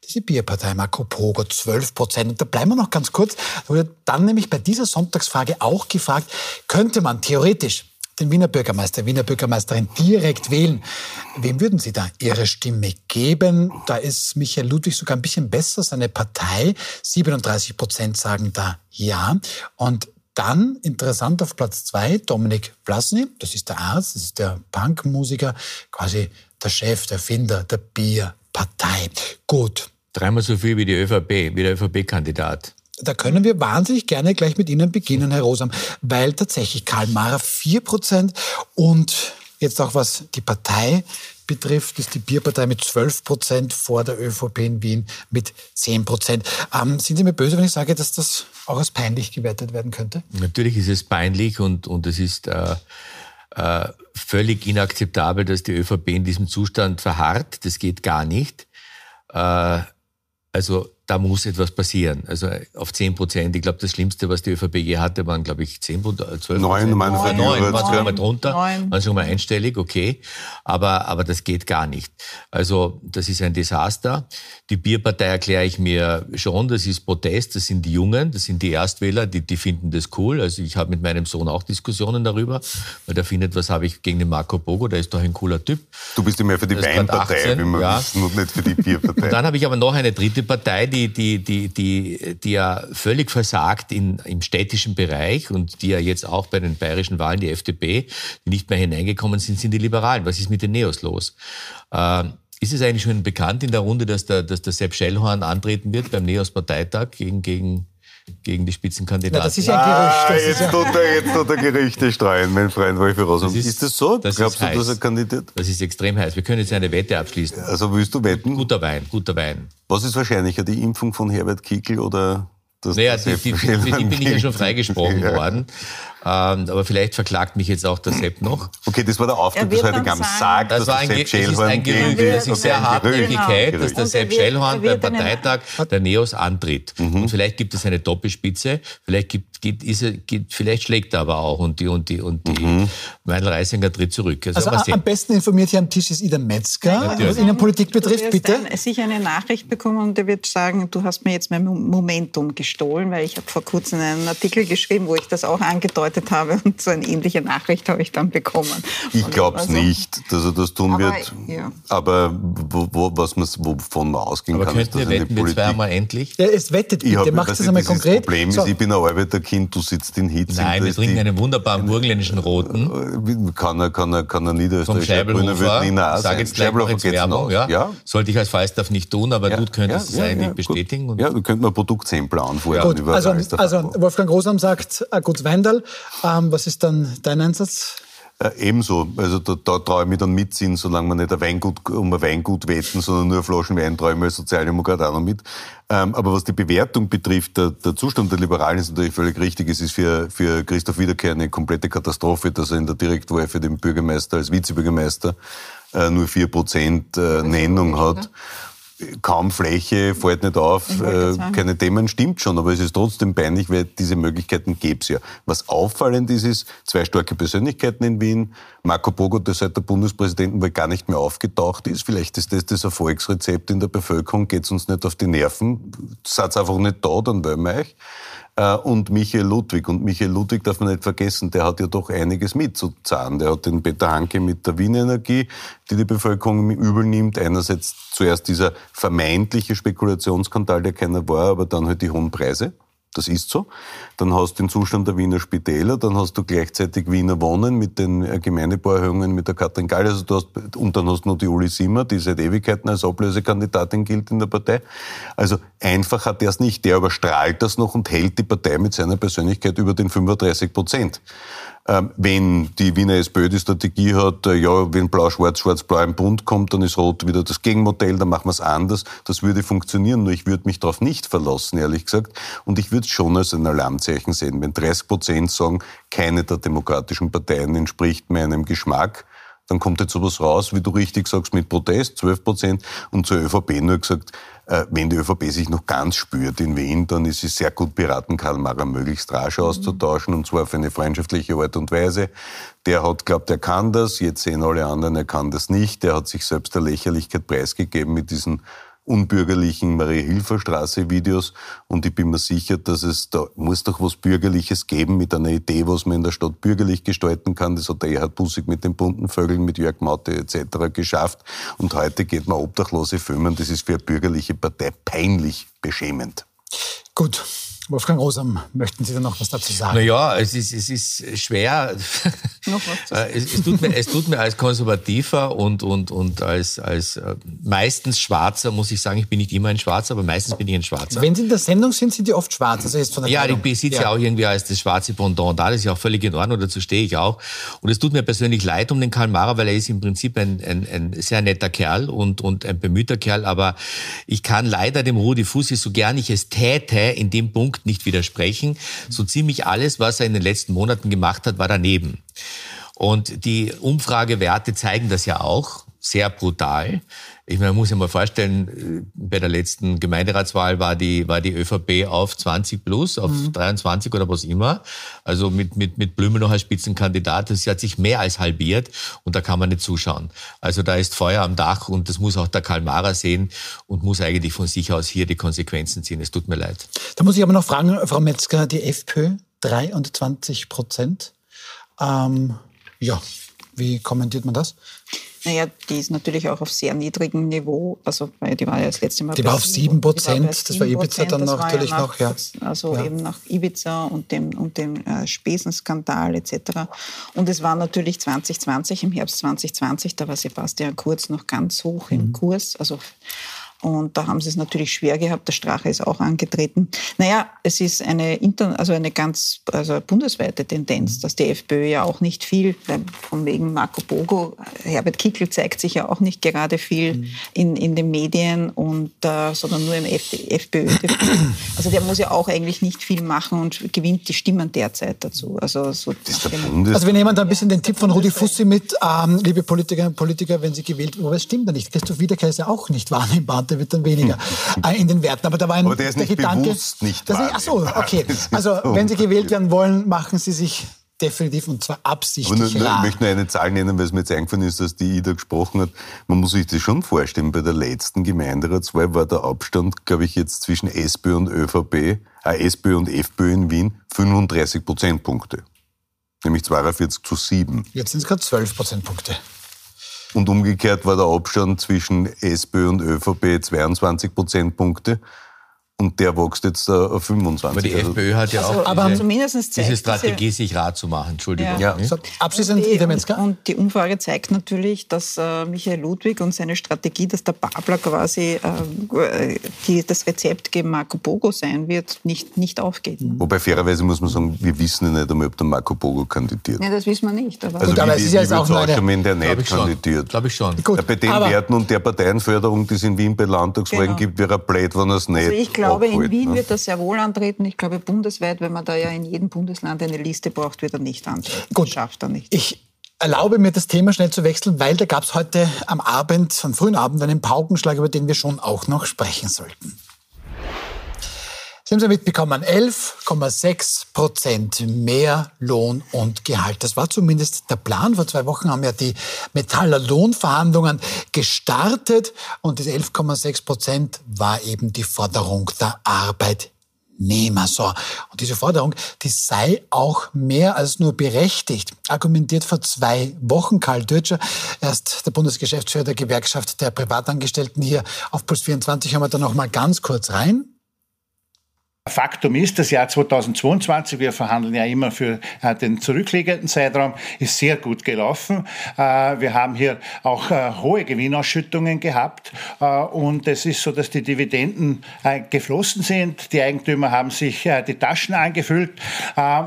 diese Bierpartei Marco Pogo 12%. Und da bleiben wir noch ganz kurz. Da wurde dann nämlich bei dieser Sonntagsfrage auch gefragt, könnte man theoretisch den Wiener Bürgermeister, Wiener Bürgermeisterin direkt wählen? Wem würden Sie da Ihre Stimme geben? Da ist Michael Ludwig sogar ein bisschen besser, seine Partei. 37% sagen da ja. Und dann, interessant, auf Platz 2, Dominik Vlasny, das ist der Arzt, das ist der Punkmusiker, quasi der Chef, der Erfinder der Bierpartei. Gut. Dreimal so viel wie die ÖVP, wie der ÖVP-Kandidat. Da können wir wahnsinnig gerne gleich mit Ihnen beginnen, Herr Rosam, weil tatsächlich Karl Mahrer 4% und jetzt auch was die Partei betrifft, ist die Bierpartei mit 12% vor der ÖVP in Wien mit 10%. Sind Sie mir böse, wenn ich sage, dass das auch als peinlich gewertet werden könnte? Natürlich ist es peinlich und es ist völlig inakzeptabel, dass die ÖVP in diesem Zustand verharrt. Das geht gar nicht. Also da muss etwas passieren. Also auf 10%. Ich glaube, das Schlimmste, was die ÖVP je hatte, waren, glaube ich, 10%, 12%. 9 waren sogar mal drunter, waren schon mal einstellig, okay. Aber das geht gar nicht. Also das ist ein Desaster. Die Bierpartei erkläre ich mir schon, das ist Protest, das sind die Jungen, das sind die Erstwähler, die finden das cool. Also ich habe mit meinem Sohn auch Diskussionen darüber, weil der findet, was habe ich gegen den Marco Pogo, der ist doch ein cooler Typ. Du bist ja mehr für die Weinpartei, wie wir wissen, und nicht für die Bierpartei. Und dann habe ich aber noch eine dritte Partei, die ja völlig versagt im städtischen Bereich und die ja jetzt auch bei den bayerischen Wahlen, die FDP, die nicht mehr hineingekommen sind die Liberalen. Was ist mit den Neos los? Ist es eigentlich schon bekannt in der Runde, dass der Sepp Schellhorn antreten wird beim Neos-Parteitag gegen die Spitzenkandidaten? Na, das ist ja ein Gerücht. Jetzt tut er Gerüchte streuen, mein Freund Wolfgang Rosam. Ist das so? Das glaubst du, dass er kandidiert? Das ist extrem heiß. Wir können jetzt eine Wette abschließen. Also willst du wetten? Guter Wein. Was ist wahrscheinlicher, die Impfung von Herbert Kickl oder das? Naja, für die bin ich ja schon freigesprochen worden. Aber vielleicht verklagt mich jetzt auch der Sepp noch. Okay, das war der Auftritt des heutigen Abends. Sagt, das war Sepp Schellhorn gegen die Hartnäckigkeit, dass der Sepp Schellhorn beim Parteitag der Neos antritt. Und vielleicht gibt es eine Doppelspitze, vielleicht schlägt er aber auch und die Meinl-Reisinger tritt zurück. Also am besten informiert hier am Tisch ist Ida Metzger, was Innenpolitik betrifft, bitte. Du wirst sicher eine Nachricht bekommen und der wird sagen, du hast mir jetzt mein Momentum geschenkt. gestohlen, weil ich habe vor kurzem einen Artikel geschrieben, wo ich das auch angedeutet habe und so eine ähnliche Nachricht habe ich dann bekommen. Ich glaube es nicht, dass er das tun wird. Ja. Aber wovon man ausgehen kann, ist, dass eine Politik... Zweimal endlich? Ja, es wettet bitte, macht das einmal konkret. Das Problem ist, ich bin ein Arbeiterkind, du sitzt in Hitze. Nein, wir trinken einen wunderbaren burgenländischen Roten. Kann er Niederösterreicher Grüne wird nie nahe sein. Scheibelhofer geht's noch. Ja. Sollte ich als Falstaff nicht tun, aber du könntest es eigentlich bestätigen. Und ja, du könntest mal Produktsampler anfordern. Ja. Also Wolfgang Rosam sagt, gut Wendel, was ist dann dein Einsatz? Ebenso, also da traue ich mich dann mitziehen, solange man nicht ein Weingut wetten, sondern nur Flaschen Wein traue ich mir als Sozialdemokrat auch noch mit. Aber was die Bewertung betrifft, der Zustand der Liberalen ist natürlich völlig richtig. Es ist für Christoph Wiederkehr eine komplette Katastrophe, dass er in der Direktwahl für den Bürgermeister als Vizebürgermeister nur 4% Nennung hat. Kaum Fläche, fällt nicht auf, keine Themen, stimmt schon, aber es ist trotzdem peinlich, weil diese Möglichkeiten gäbe es ja. Was auffallend ist, zwei starke Persönlichkeiten in Wien, Marco Pogo, der seit der Bundespräsidentenwahl gar nicht mehr aufgetaucht ist, vielleicht ist das Erfolgsrezept in der Bevölkerung, geht's uns nicht auf die Nerven, seid einfach nicht da, dann wollen wir euch. Und Michael Ludwig. Und Michael Ludwig darf man nicht vergessen, der hat ja doch einiges mitzuzahlen. Der hat den Peter Hanke mit der Wien Energie, die Bevölkerung übel nimmt. Einerseits zuerst dieser vermeintliche Spekulationsskandal, der keiner war, aber dann halt die hohen Preise. Das ist so. Dann hast du den Zustand der Wiener Spitäler, dann hast du gleichzeitig Wiener Wohnen mit den Gemeindebauerhöhungen, mit der Katar. Also und dann hast du noch die Uli Simmer, die seit Ewigkeiten als Ablösekandidatin gilt in der Partei. Also einfach hat er es nicht. Der überstrahlt das noch und hält die Partei mit seiner Persönlichkeit über den 35%. Wenn die Wiener SPÖ die Strategie hat, ja, wenn blau-schwarz, schwarz-blau im Bund kommt, dann ist rot wieder das Gegenmodell, dann machen wir es anders. Das würde funktionieren, nur ich würde mich darauf nicht verlassen, ehrlich gesagt. Und ich würde es schon als ein Alarmzeichen sehen, wenn 30% sagen, keine der demokratischen Parteien entspricht meinem Geschmack, dann kommt jetzt sowas raus, wie du richtig sagst, mit Protest, 12%. Und zur ÖVP nur gesagt, wenn die ÖVP sich noch ganz spürt in Wien, dann ist es sehr gut beraten, Karl Mahrer möglichst Strache auszutauschen, und zwar auf eine freundschaftliche Art und Weise. Der hat glaubt, er kann das, jetzt sehen alle anderen, er kann das nicht. Der hat sich selbst der Lächerlichkeit preisgegeben mit diesen unbürgerlichen Marie-Hilfer-Straße-Videos, und ich bin mir sicher, dass da muss doch was Bürgerliches geben mit einer Idee, was man in der Stadt bürgerlich gestalten kann. Das hat der Herbert Busjäger mit den bunten Vögeln, mit Jörg Maute etc. geschafft, und heute geht man Obdachlose filmen. Das ist für eine bürgerliche Partei peinlich, beschämend. Gut. Wolfgang Rosam, möchten Sie da noch was dazu sagen? Naja, es ist schwer. Noch was? es tut mir als Konservativer und als meistens Schwarzer, muss ich sagen, ich bin nicht immer ein Schwarzer, aber meistens bin ich ein Schwarzer. Wenn Sie in der Sendung sind, sind Sie oft schwarz. Also jetzt von der ich sitze ja auch irgendwie als das schwarze Pendant da, das ist ja auch völlig in Ordnung, dazu stehe ich auch. Und es tut mir persönlich leid um den Karl Mahrer, weil er ist im Prinzip ein sehr netter Kerl und ein bemühter Kerl, aber ich kann leider dem Rudi Fussi, so gern ich es täte, in dem Punkt nicht widersprechen. So ziemlich alles, was er in den letzten Monaten gemacht hat, war daneben. Und die Umfragewerte zeigen das ja auch, sehr brutal. Ich meine, man muss sich mal vorstellen, bei der letzten Gemeinderatswahl war die ÖVP auf 20+, auf 23 oder was immer. Also mit Blümel noch als Spitzenkandidat. Das hat sich mehr als halbiert, und da kann man nicht zuschauen. Also da ist Feuer am Dach, und das muss auch der Karl Mahrer sehen und muss eigentlich von sich aus hier die Konsequenzen ziehen. Es tut mir leid. Da muss ich aber noch fragen, Frau Metzger, die FPÖ, 23%. Wie kommentiert man das? Naja, die ist natürlich auch auf sehr niedrigem Niveau, also die war ja das letzte Mal... Die war auf 7%, das war Ibiza dann natürlich noch, ja. Also eben nach Ibiza und dem Spesenskandal etc. Und es war natürlich 2020, im Herbst 2020, da war Sebastian Kurz noch ganz hoch im Kurs, also... Und da haben sie es natürlich schwer gehabt. Der Strache ist auch angetreten. Naja, es ist eine bundesweite Tendenz, dass die FPÖ ja auch nicht viel, von wegen Marco Pogo, Herbert Kickl zeigt sich ja auch nicht gerade viel in den Medien, und sondern nur im FPÖ. Also der muss ja auch eigentlich nicht viel machen und gewinnt die Stimmen derzeit dazu. Also wir nehmen da ein bisschen den Tipp von Rudi Fussi mit, liebe Politikerinnen und Politiker, wenn sie gewählt werden, aber es stimmt ja nicht. Christoph Wiederkehr ist ja auch nicht wahrnehmbar. Der wird dann weniger in den Werten. Aber da war der ist der nicht Gedanke, bewusst nicht wahr. Ach so, okay. Also wenn Sie gewählt werden wollen, machen Sie sich definitiv, und zwar absichtlich. Ich möchte nur eine Zahl nennen, weil es mir jetzt eingefallen ist, dass die Ida gesprochen hat. Man muss sich das schon vorstellen, bei der letzten Gemeinderatswahl war der Abstand, glaube ich, jetzt zwischen SPÖ und ÖVP, SPÖ und FPÖ in Wien 35 Prozentpunkte. Nämlich 42:7. Jetzt sind es gerade 12 Prozentpunkte. Und umgekehrt war der Abstand zwischen SPÖ und ÖVP 22 Prozentpunkte. Und der wächst jetzt auf 25. Aber die FPÖ hat ja auch diese Strategie, sich rar zu machen. Entschuldigung. Ja. Ja. So, abschließend, Ida Metzger. Und die Umfrage zeigt natürlich, dass Michael Ludwig und seine Strategie, dass der Babler quasi das Rezept gegen Marco Pogo sein wird, nicht aufgeht. Ne? Wobei fairerweise muss man sagen, wir wissen ja nicht einmal, ob der Marco Pogo kandidiert. Nein, das wissen wir nicht. Aber also es ist ja jetzt auch eine... wenn der nicht kandidiert. Glaube ich schon. Gut, bei den Werten und der Parteienförderung, die es in Wien bei Landtagswahlen gibt, wäre er blöd, wenn er es nicht... Ich glaube, in Wien wird das sehr wohl antreten. Ich glaube, bundesweit, wenn man da ja in jedem Bundesland eine Liste braucht, wird er nicht antreten. Gut, das schafft er nicht. Ich erlaube mir, das Thema schnell zu wechseln, weil da gab es heute am frühen Abend, einen Paukenschlag, über den wir schon auch noch sprechen sollten. Sie haben es ja mitbekommen, 11,6% mehr Lohn und Gehalt. Das war zumindest der Plan. Vor 2 Wochen haben ja die Metaller Lohnverhandlungen gestartet und diese 11,6% war eben die Forderung der Arbeitnehmer. So. Und diese Forderung, die sei auch mehr als nur berechtigt. Argumentiert vor 2 Wochen Karl Dörtscher, er ist der Bundesgeschäftsführer der Gewerkschaft der Privatangestellten hier auf Puls 24. Hören wir da noch mal ganz kurz rein. Faktum ist, das Jahr 2022, wir verhandeln ja immer für den zurückliegenden Zeitraum, ist sehr gut gelaufen. Wir haben hier auch hohe Gewinnausschüttungen gehabt und es ist so, dass die Dividenden geflossen sind. Die Eigentümer haben sich die Taschen angefüllt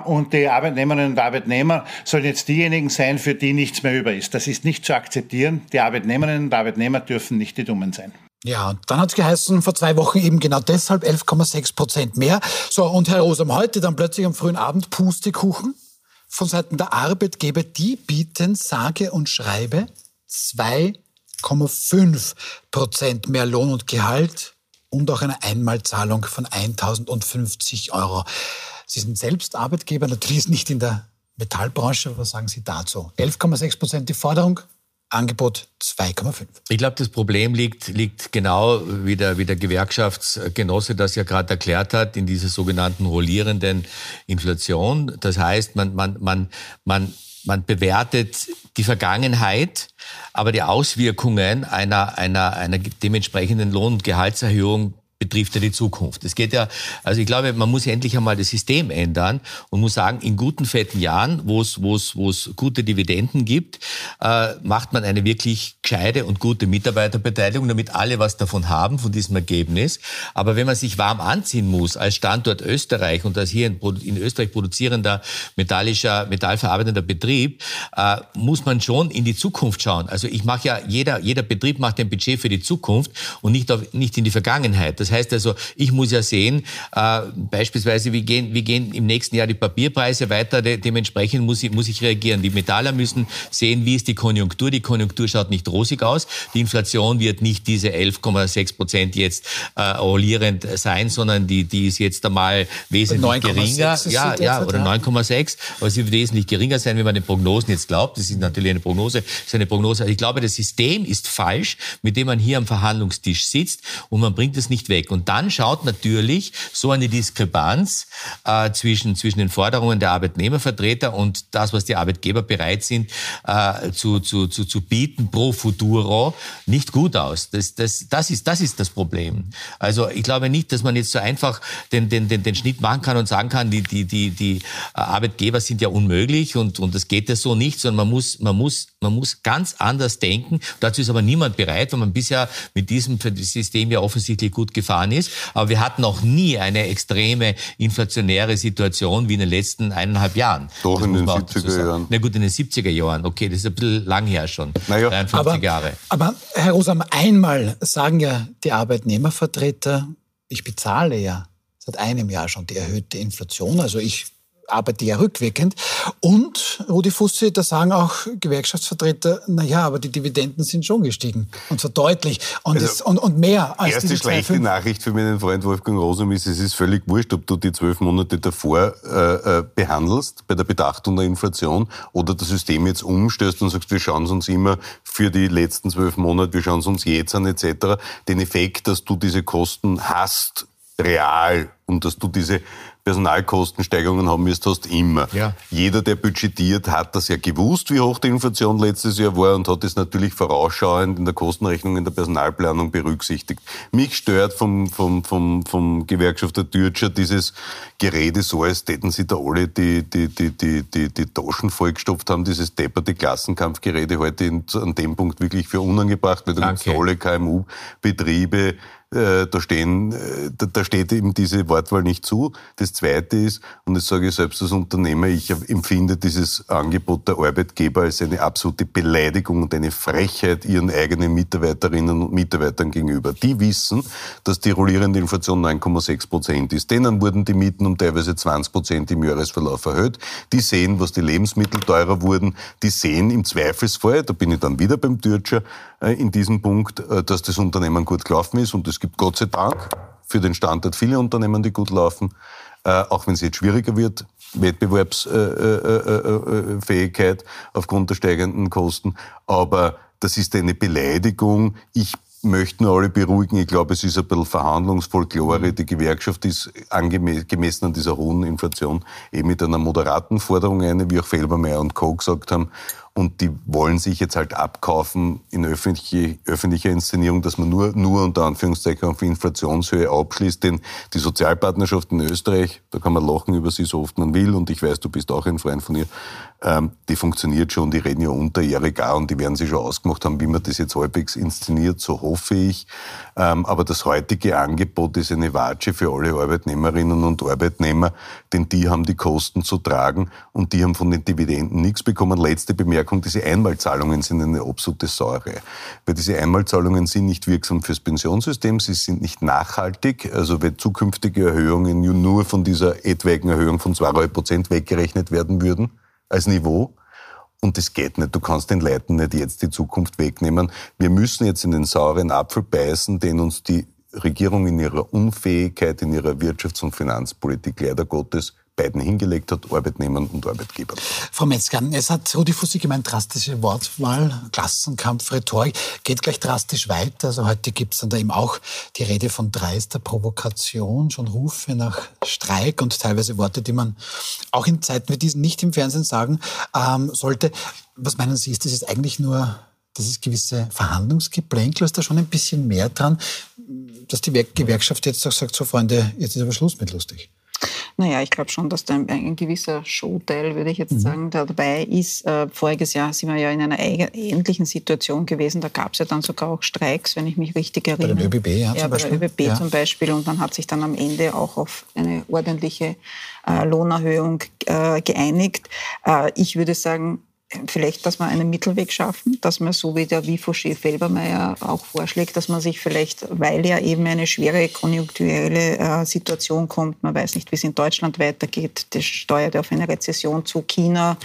und die Arbeitnehmerinnen und Arbeitnehmer sollen jetzt diejenigen sein, für die nichts mehr über ist. Das ist nicht zu akzeptieren. Die Arbeitnehmerinnen und Arbeitnehmer dürfen nicht die Dummen sein. Ja, und dann hat es geheißen, vor 2 Wochen eben genau deshalb 11,6% mehr. So, und Herr Rosam, heute dann plötzlich am frühen Abend Pustekuchen von Seiten der Arbeitgeber, die bieten sage und schreibe 2,5% mehr Lohn und Gehalt und auch eine Einmalzahlung von 1.050 Euro. Sie sind selbst Arbeitgeber, natürlich nicht in der Metallbranche. Was sagen Sie dazu? 11,6% die Forderung. Angebot 2,5. Ich glaube, das Problem liegt genau, wie der Gewerkschaftsgenosse das ja gerade erklärt hat, in dieser sogenannten rollierenden Inflation. Das heißt, man bewertet die Vergangenheit, aber die Auswirkungen einer dementsprechenden Lohn- und Gehaltserhöhung betrifft ja die Zukunft. Es geht ja, also ich glaube, man muss endlich einmal das System ändern und muss sagen, in guten, fetten Jahren, wo es gute Dividenden gibt, macht man eine wirklich gescheite und gute Mitarbeiterbeteiligung, damit alle was davon haben, von diesem Ergebnis. Aber wenn man sich warm anziehen muss als Standort Österreich und als hier in Österreich produzierender, metallverarbeitender Betrieb, muss man schon in die Zukunft schauen. Also ich mache ja, jeder Betrieb macht ein Budget für die Zukunft und nicht in die Vergangenheit. Das heißt also, ich muss ja sehen, beispielsweise, wie gehen im nächsten Jahr die Papierpreise weiter, dementsprechend muss ich reagieren. Die Metaller müssen sehen, wie ist die Konjunktur. Die Konjunktur schaut nicht rosig aus. Die Inflation wird nicht diese 11,6% jetzt rollierend sein, sondern die ist jetzt einmal wesentlich geringer. Oder 9,6. Aber sie wird wesentlich geringer sein, wenn man den Prognosen jetzt glaubt. Das ist natürlich eine Prognose. Das ist eine Prognose. Also ich glaube, das System ist falsch, mit dem man hier am Verhandlungstisch sitzt und man bringt es nicht weg. Und dann schaut natürlich so eine Diskrepanz zwischen den Forderungen der Arbeitnehmervertreter und das, was die Arbeitgeber bereit sind zu bieten pro futuro, nicht gut aus. Das ist das Problem. Also ich glaube nicht, dass man jetzt so einfach den Schnitt machen kann und sagen kann, die Arbeitgeber sind ja unmöglich und das geht ja so nicht, sondern man muss ganz anders denken. Dazu ist aber niemand bereit, weil man bisher mit diesem System ja offensichtlich gut gefahren ist. Aber wir hatten auch nie eine extreme inflationäre Situation wie in den letzten 1,5 Jahren. Doch, in den 70er Jahren. Na gut, in den 70er Jahren. Okay, das ist ein bisschen lang her schon. Naja. 53 Jahre. Aber Herr Rosam, einmal sagen ja die Arbeitnehmervertreter, ich bezahle ja seit einem Jahr schon die erhöhte Inflation. Also ich aber der rückwirkend. Und, Rudi Fussi, da sagen auch Gewerkschaftsvertreter, naja, aber die Dividenden sind schon gestiegen. Und zwar deutlich. Und, also, und mehr als die schlechte Nachricht für meinen Freund Wolfgang Rosam ist, es ist völlig wurscht, ob du die 12 Monate davor behandelst, bei der Betrachtung der Inflation, oder das System jetzt umstößt und sagst, wir schauen es uns immer für die letzten 12 Monate, wir schauen es uns jetzt an, etc. Den Effekt, dass du diese Kosten hast, real, und dass du diese Personalkostensteigerungen haben wirst, hast immer. Ja. Jeder, der budgetiert, hat das ja gewusst, wie hoch die Inflation letztes Jahr war, und hat es natürlich vorausschauend in der Kostenrechnung, in der Personalplanung berücksichtigt. Mich stört vom Gewerkschafter Türtscher dieses Gerede so, als täten sie da alle die Taschen vollgestopft haben, dieses depperte Klassenkampfgerede heute an dem Punkt wirklich für unangebracht, weil da gibt es alle KMU-Betriebe, da steht eben diese Wortwahl nicht zu. Das Zweite ist, und das sage ich selbst als Unternehmer, ich empfinde dieses Angebot der Arbeitgeber als eine absolute Beleidigung und eine Frechheit ihren eigenen Mitarbeiterinnen und Mitarbeitern gegenüber. Die wissen, dass die rollierende Inflation 9,6% ist. Denen wurden die Mieten um teilweise 20% im Jahresverlauf erhöht. Die sehen, was die Lebensmittel teurer wurden. Die sehen im Zweifelsfall, da bin ich dann wieder beim Türtscher, in diesem Punkt, dass das Unternehmen gut gelaufen ist, und es gibt Gott sei Dank für den Standort viele Unternehmen, die gut laufen, auch wenn es jetzt schwieriger wird, Wettbewerbsfähigkeit aufgrund der steigenden Kosten, aber das ist eine Beleidigung. Ich möchten alle beruhigen. Ich glaube, es ist ein bisschen Verhandlungsfolklore. Die Gewerkschaft ist gemessen an dieser hohen Inflation eben mit einer moderaten Forderung eine, wie auch Felbermayr und Co. gesagt haben. Und die wollen sich jetzt halt abkaufen in öffentlicher Inszenierung, dass man nur unter Anführungszeichen auf Inflationshöhe abschließt. Denn die Sozialpartnerschaft in Österreich, da kann man lachen über sie so oft man will, und ich weiß, du bist auch ein Freund von ihr, die funktioniert schon, die reden ja unterjährig auch, und die werden sich schon ausgemacht haben, wie man das jetzt halbwegs inszeniert, so hoffe ich. Aber das heutige Angebot ist eine Watsche für alle Arbeitnehmerinnen und Arbeitnehmer, denn die haben die Kosten zu tragen und die haben von den Dividenden nichts bekommen. Letzte Bemerkung, diese Einmalzahlungen sind eine absolute Säure, weil diese Einmalzahlungen sind nicht wirksam fürs Pensionssystem, sie sind nicht nachhaltig, also wenn zukünftige Erhöhungen nur von dieser etwaigen Erhöhung von 2% weggerechnet werden würden als Niveau. Und das geht nicht. Du kannst den Leuten nicht jetzt die Zukunft wegnehmen. Wir müssen jetzt in den sauren Apfel beißen, den uns die Regierung in ihrer Unfähigkeit, in ihrer Wirtschafts- und Finanzpolitik leider Gottes beiden hingelegt hat, Arbeitnehmern und Arbeitgebern. Frau Metzger, es hat Rudi Fussi gemeint, drastische Wortwahl, Klassenkampf, Rhetorik, geht gleich drastisch weiter. Also heute gibt es dann da eben auch die Rede von dreister Provokation, schon Rufe nach Streik und teilweise Worte, die man auch in Zeiten wie diesen nicht im Fernsehen sagen sollte. Was meinen Sie, ist das jetzt eigentlich nur dieses gewisse Verhandlungsgeplänkel? Ist da schon ein bisschen mehr dran, dass die Gewerkschaft jetzt auch sagt, so Freunde, jetzt ist aber Schluss mit lustig? Naja, ich glaube schon, dass da ein gewisser Showteil, würde ich jetzt sagen, dabei ist. Voriges Jahr sind wir ja in einer ähnlichen Situation gewesen. Da gab es ja dann sogar auch Streiks, wenn ich mich richtig erinnere. Bei der ÖBB, ja, zum Beispiel. Bei der ÖBB zum Beispiel. Und man hat sich dann am Ende auch auf eine ordentliche Lohnerhöhung geeinigt. Ich würde sagen, vielleicht, dass wir einen Mittelweg schaffen, dass man so wie der Fussi-Felbermayr auch vorschlägt, dass man sich vielleicht, weil ja eben eine schwere konjunkturelle Situation kommt, man weiß nicht, wie es in Deutschland weitergeht, das steuert auf eine Rezession zu, China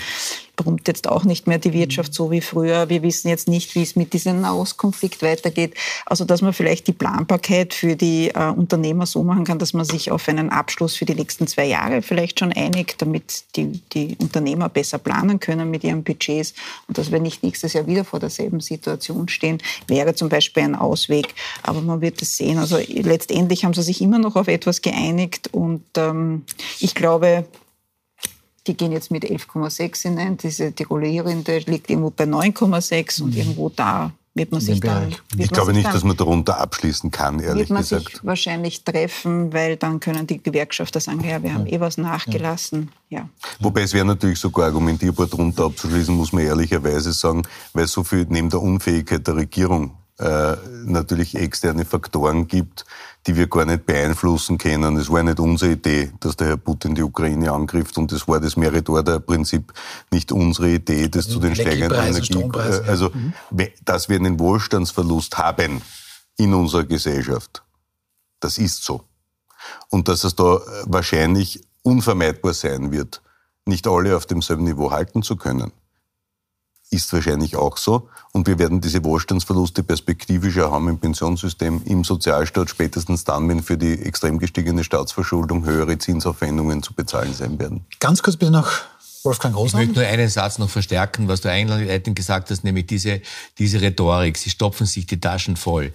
brummt jetzt auch nicht mehr die Wirtschaft so wie früher. Wir wissen jetzt nicht, wie es mit diesem Nahostkonflikt weitergeht. Also, dass man vielleicht die Planbarkeit für die Unternehmer so machen kann, dass man sich auf einen Abschluss für die nächsten 2 Jahre vielleicht schon einigt, damit die Unternehmer besser planen können mit ihren Budgets und dass wir nicht nächstes Jahr wieder vor derselben Situation stehen, wäre zum Beispiel ein Ausweg. Aber man wird es sehen. Also, letztendlich haben sie sich immer noch auf etwas geeinigt und ich glaube, die gehen jetzt mit 11,6 hinein, die rollierende liegt irgendwo bei 9,6 und irgendwo da wird man sich dann... Ich glaube nicht, dass man darunter abschließen kann, ehrlich gesagt. Wird man sich wahrscheinlich treffen, weil dann können die Gewerkschafter sagen, ja, wir haben was nachgelassen. Ja. Wobei es wäre natürlich sogar argumentierbar, darunter abzuschließen, muss man ehrlicherweise sagen, weil so viel neben der Unfähigkeit der Regierung natürlich externe Faktoren gibt, die wir gar nicht beeinflussen können. Es war nicht unsere Idee, dass der Herr Putin die Ukraine angreift, und es war das Merit-Order-Prinzip nicht unsere Idee, das zu den steigenden Energiepreisen. Also, dass wir einen Wohlstandsverlust haben in unserer Gesellschaft, das ist so. Und dass es da wahrscheinlich unvermeidbar sein wird, nicht alle auf demselben Niveau halten zu können. Ist wahrscheinlich auch so. Und wir werden diese Wohlstandsverluste perspektivischer haben im Pensionssystem, im Sozialstaat, spätestens dann, wenn für die extrem gestiegene Staatsverschuldung höhere Zinsaufwendungen zu bezahlen sein werden. Ganz kurz bitte noch Wolfgang Rosam. Ich möchte nur einen Satz noch verstärken, was du einleitend gesagt hast, nämlich diese Rhetorik. Sie stopfen sich die Taschen voll.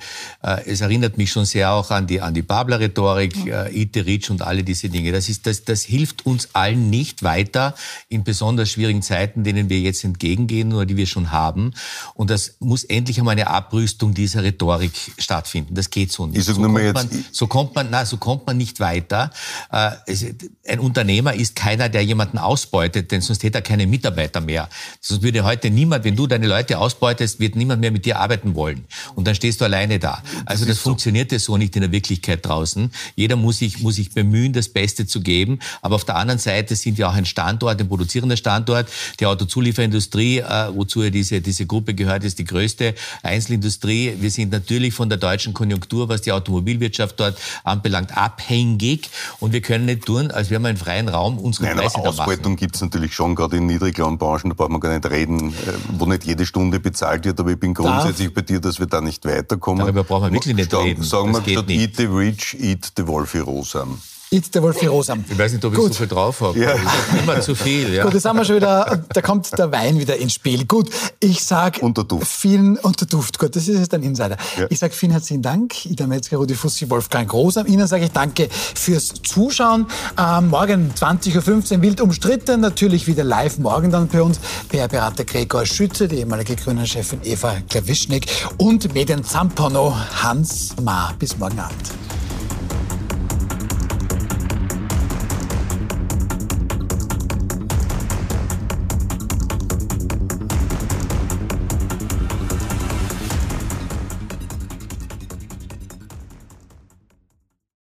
Es erinnert mich schon sehr auch an die Babler-Rhetorik, Eat the Rich und alle diese Dinge. Das hilft uns allen nicht weiter in besonders schwierigen Zeiten, denen wir jetzt entgegengehen oder die wir schon haben. Und das muss endlich einmal eine Abrüstung dieser Rhetorik stattfinden. Das geht so nicht. So kommt man nicht weiter. Ein Unternehmer ist keiner, der jemanden ausbeutet, denn sonst hätte er keine Mitarbeiter mehr. Sonst würde heute niemand, wenn du deine Leute ausbeutest, wird niemand mehr mit dir arbeiten wollen. Und dann stehst du alleine da. Also das funktioniert ja so nicht in der Wirklichkeit draußen. Jeder muss sich bemühen, das Beste zu geben. Aber auf der anderen Seite sind wir auch ein Standort, ein produzierender Standort. Die Autozulieferindustrie, wozu ja diese Gruppe gehört, ist die größte Einzelindustrie. Wir sind natürlich von der deutschen Konjunktur, was die Automobilwirtschaft dort anbelangt, abhängig. Und wir können nicht tun, als wären wir im freien Raum unsere Preise da machen. Ausbeutung gibt es natürlich schon, gerade in Niedriglohnbranchen, da braucht man gar nicht reden, wo nicht jede Stunde bezahlt wird, aber ich bin grundsätzlich bei dir, dass wir da nicht weiterkommen. Darüber brauchen wir wirklich nicht reden. Sagen wir statt nicht. Eat the rich, eat the Wolfi Rosam. Eat the Wolfi Rosam. Ich weiß nicht, ob ich so viel drauf habe. Ja. Immer zu viel. Ja. Gut, jetzt haben wir schon wieder, da kommt der Wein wieder ins Spiel. Gut, ich sage vielen unter Duft. Gut, das ist jetzt ein Insider. Ja. Ich sage vielen herzlichen Dank. Ida Metzger, Rudi Fussi, Wolfgang Rosam. Ihnen sage ich danke fürs Zuschauen. Morgen 20.15 Uhr wild umstritten. Natürlich wieder live morgen dann bei uns. PR-Berater Gregor Schütze, die ehemalige Grünen-Chefin Eva Klawischnik und Medien-Zampano Hans Maar. Bis morgen Abend.